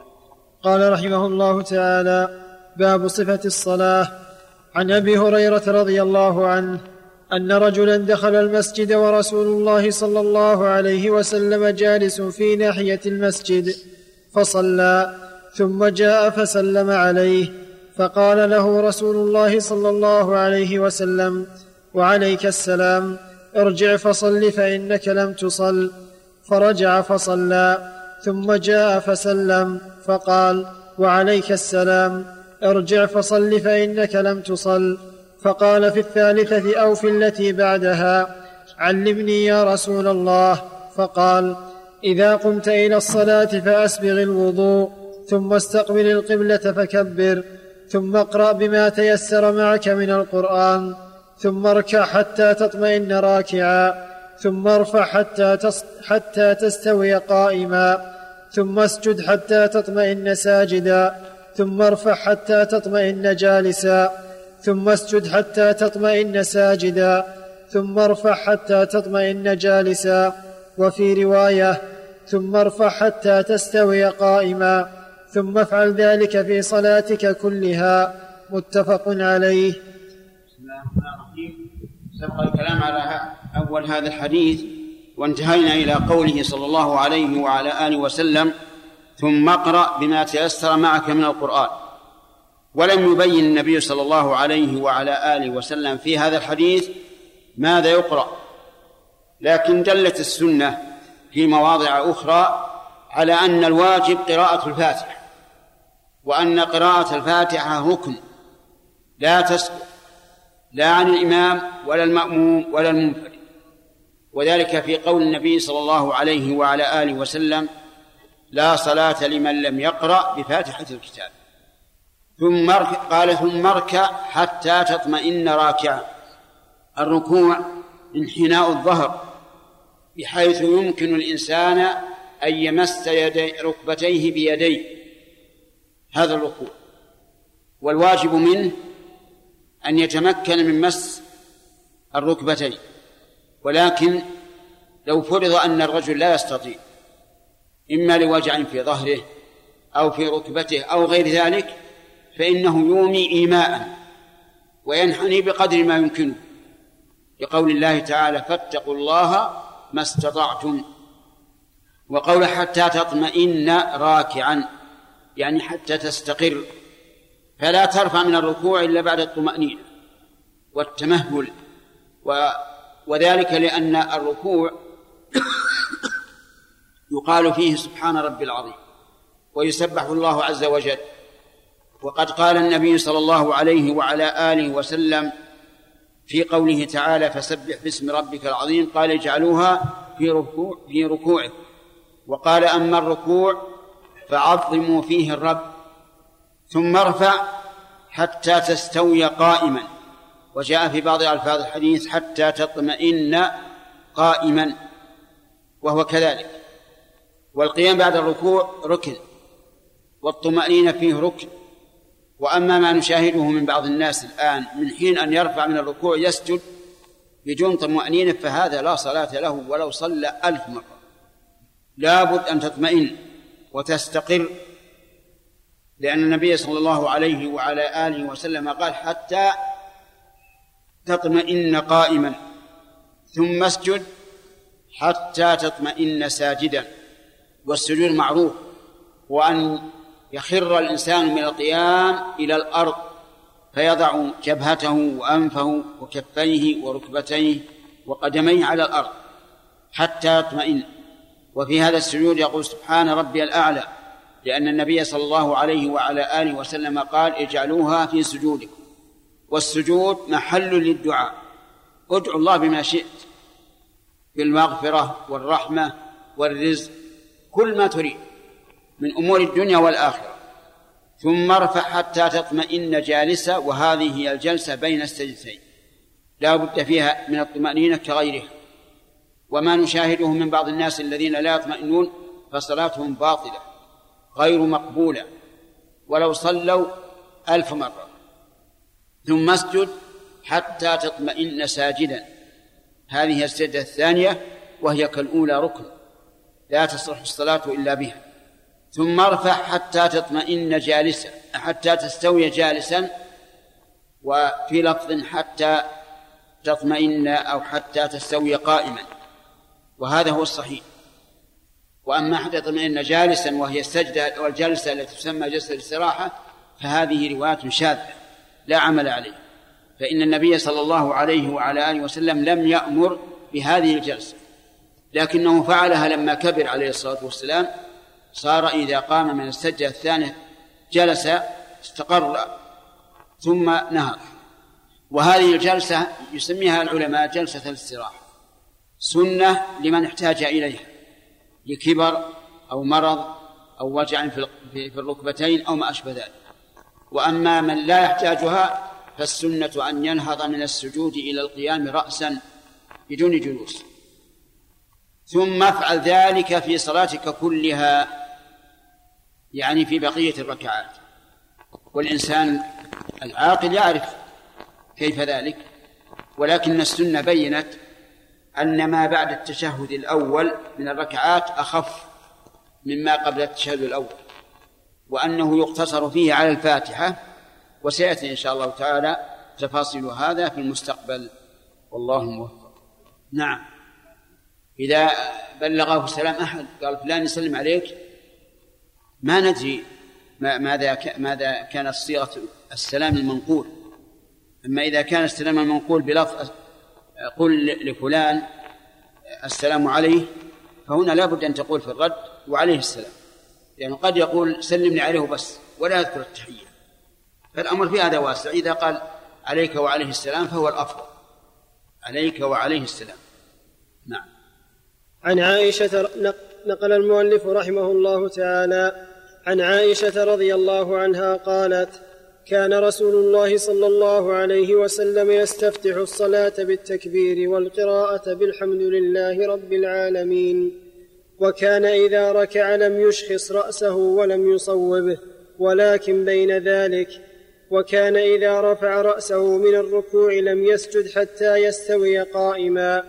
قال رحمه الله تعالى: باب صفة الصلاة. عن أبي هريرة رضي الله عنه أن رجلا دخل المسجد ورسول الله صلى الله عليه وسلم جالس في ناحية المسجد فصلى، ثم جاء فسلم عليه، فقال له رسول الله صلى الله عليه وسلم: وعليك السلام، ارجع فصل فإنك لم تصل. فرجع فصلى، ثم جاء فسلم فقال: وعليك السلام، ارجع فصل فإنك لم تصل. فقال في الثالثة أو في التي بعدها: علمني يا رسول الله. فقال: إذا قمت إلى الصلاة فأسبغ الوضوء، ثم استقبل القبلة فكبر، ثم اقرأ بما تيسر معك من القرآن، ثم اركع حتى تطمئن راكعا، ثم ارفع حتى تستوي قائما، ثم اسجد حتى تطمئن ساجدا، ثم ارفع حتى تطمئن جالسا، ثم اسجد حتى تطمئن ساجدا، ثم ارفع حتى تطمئن جالسا. وفي رواية: ثم ارفع حتى تستوي قائما، ثم افعل ذلك في صلاتك كلها. متفق عليه. بسم الله الرحمن الرحيم. سبق الكلام على أول هذا الحديث، وانتهينا إلى قوله صلى الله عليه وعلى آله وسلم: ثم اقرأ بما تيسر معك من القرآن. ولم يبين النبي صلى الله عليه وعلى آله وسلم في هذا الحديث ماذا يقرأ، لكن دلت السنة في مواضع أخرى على أن الواجب قراءة الفاتحة، وأن قراءة الفاتحة ركن لا تسقط لا عن الإمام ولا المأموم ولا المنفرد، وذلك في قول النبي صلى الله عليه وعلى آله وسلم: لا صلاة لمن لم يقرأ بفاتحة الكتاب. قال: ثم اركع حتى تطمئن راكعا. الركوع انحناء الظهر بحيث يمكن الإنسان أن يمس ركبتيه بيديه، هذا الركوع. والواجب منه أن يتمكن من مس الركبتين، ولكن لو فرض أن الرجل لا يستطيع إما لوجع في ظهره أو في ركبته أو غير ذلك فإنه يومي إيماء وينحني بقدر ما يمكنه، لقول الله تعالى: فاتقوا الله ما استطعتم. وقول حتى تطمئن راكعا يعني حتى تستقر، فلا ترفع من الركوع إلا بعد الطمأنينة والتمهل، وذلك لأن الركوع يقال فيه سبحان ربي العظيم ويسبح الله عز وجل. وقد قال النبي صلى الله عليه وعلى آله وسلم في قوله تعالى: فسبح باسم ربك العظيم، قال: اجعلوها في ركوعه. وقال: أما الركوع فعظموا فيه الرب. ثم ارفع حتى تستوي قائما. وجاء في بعض ألفاظ الحديث حتى تطمئن قائما، وهو كذلك. والقيام بعد الركوع ركن، والطمأنينة فيه ركن. وأما ما نشاهده من بعض الناس الآن من حين أن يرفع من الركوع يسجد بدون طمأنينة، فهذا لا صلاة له ولو صلى 1000 مرة. لابد أن تطمئن وتستقر. لأن النبي صلى الله عليه وعلى آله وسلم قال حتى تطمئن قائما ثم اسجد حتى تطمئن ساجدا. والسجود معروف وأن يخر الإنسان من القيام إلى الأرض فيضع جبهته وأنفه وكفيه وركبتيه وقدميه على الأرض حتى يطمئن. وفي هذا السجود يقول سبحان ربي الأعلى، لأن النبي صلى الله عليه وعلى آله وسلم قال اجعلوها في سجودكم. والسجود محل للدعاء، ادعو الله بما شئت، بالمغفرة والرحمة والرزق، كل ما تريد من أمور الدنيا والآخرة. ثم ارفع حتى تطمئن جالسة، وهذه هي الجلسة بين السجدتين لا بد فيها من الطمأنينة كغيرها. وما نشاهده من بعض الناس الذين لا يطمئنون فصلاتهم باطلة غير مقبولة ولو صلوا 1000 مرة. ثم اسجد حتى تطمئن ساجدا، هذه السجدة الثانية وهي كالأولى ركن لا تصلح الصلاة إلا بها. ثم ارفع حتى تطمئن جالسا، حتى تستوي جالسا. وفي لفظ حتى تطمئن أو حتى تستوي قائما، وهذا هو الصحيح. وأما حتى تطمئن جالسا وهي السجدة والجلسة التي تسمى جلسة الاستراحة فهذه رواية شاذة لا عمل عليه، فإن النبي صلى الله عليه وعلى آله وسلم لم يأمر بهذه الجلسة، لكنه فعلها لما كبر عليه الصلاة والسلام. صار إذا قام من السجدة الثانية جلس استقر ثم نهض. وهذه الجلسة يسميها العلماء جلسة الاستراحة، سنة لمن احتاج إليها لكبر أو مرض أو وجع في الركبتين أو ما أشبه ذلك. وأما من لا يحتاجها فالسنة أن ينهض من السجود إلى القيام رأسا بدون جلوس. ثم افعل ذلك في صلاتك كلها، يعني في بقية الركعات. والإنسان العاقل يعرف كيف ذلك، ولكن السنة بينت أن ما بعد التشهد الأول من الركعات أخف مما قبل التشهد الأول، وأنه يقتصر فيه على الفاتحة. وسيأتي إن شاء الله تعالى تفاصيل هذا في المستقبل والله موفق. نعم، إذا بلغه السلام أحد قال فلان يسلم عليك، ما ندري ماذا كانت صيغة السلام المنقول. أما إذا كان السلام المنقول بلفظ قل لفلان السلام عليه فهنا لا بد أن تقول في الرد وعليه السلام، لأنه يعني قد يقول سلمني عليه بس ولا يذكر التحية، فالأمر في هذا واسع. إذا قال عليك وعليه السلام فهو الأفضل، عليك وعليه السلام. نعم. عن عائشة نقل المؤلف رحمه الله تعالى عن عائشة رضي الله عنها قالت كان رسول الله صلى الله عليه وسلم يستفتح الصلاة بالتكبير والقراءة بالحمد لله رب العالمين، وكان إذا ركع لم يشخص رأسه ولم يصوبه ولكن بين ذلك، وكان إذا رفع رأسه من الركوع لم يسجد حتى يستوي قائما،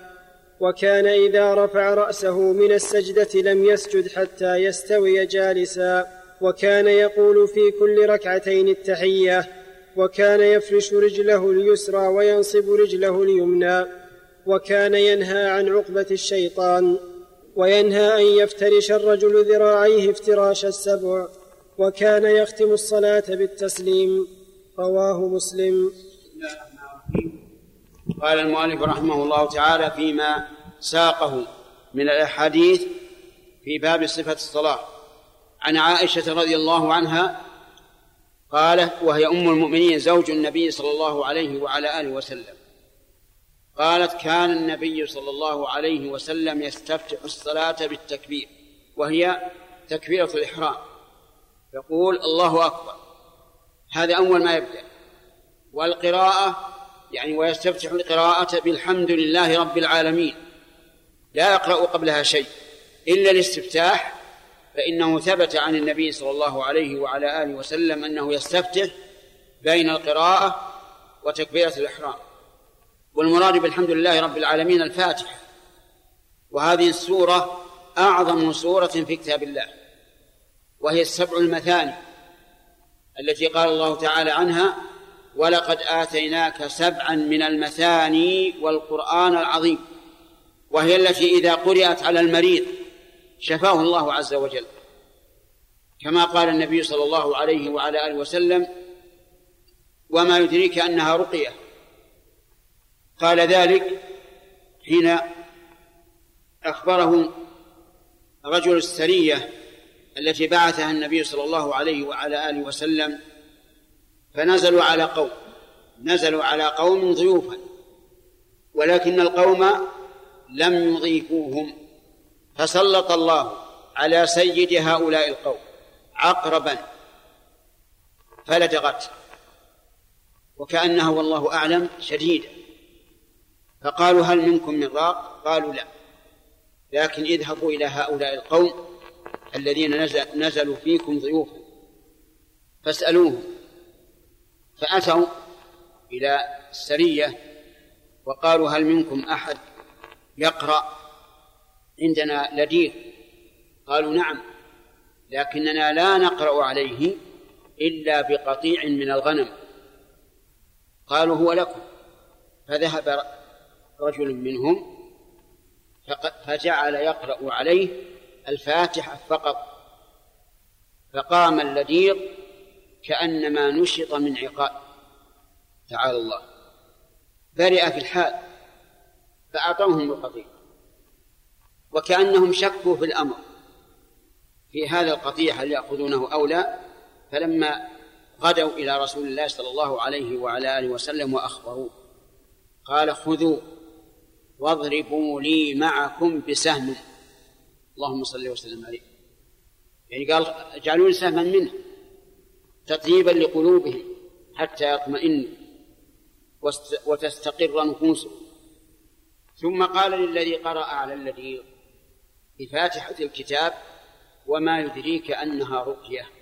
وكان إذا رفع رأسه من السجدة لم يسجد حتى يستوي جالسا، وكان يقول في كل ركعتين التحية، وكان يفرش رجله اليسرى وينصب رجله اليمنى، وكان ينهى عن عقبة الشيطان وينهى أن يفترش الرجل ذراعيه افتراش السبع، وكان يختم الصلاة بالتسليم. رواه مسلم. قال المؤلف رحمه الله تعالى فيما ساقه من الأحاديث في باب صفة الصلاة عن عائشة رضي الله عنها قالت وهي أم المؤمنين زوج النبي صلى الله عليه وعلى آله وسلم قالت كان النبي صلى الله عليه وسلم يستفتح الصلاة بالتكبير، وهي تكبيرة الإحرام، يقول الله أكبر، هذا أول ما يبدأ. والقراءة يعني ويستفتح القراءة بالحمد لله رب العالمين، لا يقرأ قبلها شيء إلا الاستفتاح، فإنه ثبت عن النبي صلى الله عليه وعلى آله وسلم أنه يستفتح بين القراءة وتكبيرة الإحرام. والمراد بالحمد لله رب العالمين الفاتحة، وهذه السورة أعظم سورة في كتاب الله، وهي السبع المثاني التي قال الله تعالى عنها ولقد آتيناك سبعا من المثاني والقرآن العظيم، وهي التي إذا قرأت على المريض شفاه الله عز وجل، كما قال النبي صلى الله عليه وعلى آله وسلم وما يدريك أنها رقية، قال ذلك حين أخبره رجل السرية التي بعثها النبي صلى الله عليه وعلى آله وسلم، فنزلوا على قوم ضيوفا، ولكن القوم لم يضيفوهم، فسلط الله على سيد هؤلاء القوم عقربا فلدغت، وكأنها والله أعلم شديدة، فقالوا هل منكم من راق؟ قالوا لا، لكن اذهبوا إلى هؤلاء القوم الذين نزلوا فيكم ضيوفا فاسألوهم. فأتوا إلى السرية وقالوا هل منكم أحد يقرأ؟ عندنا لديغ، قالوا نعم، لكننا لا نقرأ عليه إلا بقطيع من الغنم. قالوا هو لكم. فذهب رجل منهم فجعل يقرأ عليه الفاتحة فقط، فقام اللديغ كأنما نشط من عقال، تعالى الله، برئ في الحال، فأعطوهم القطيع، وكأنهم شكوا في الأمر في هذا القطيع هل يأخذونه أو لا. فلما غدوا إلى رسول الله صلى الله عليه وعلى آله وسلم وأخبروه قال خذوا واضربوا لي معكم بسهم، اللهم صل وسلم عليه، يعني قال اجعلوني سهما منه تطيبا لقلوبهم حتى يطمئنوا وتستقر نفوسهم. ثم قال للذي قرأ على الذي بفاتحة الكتاب وما يدريك أنها رقية،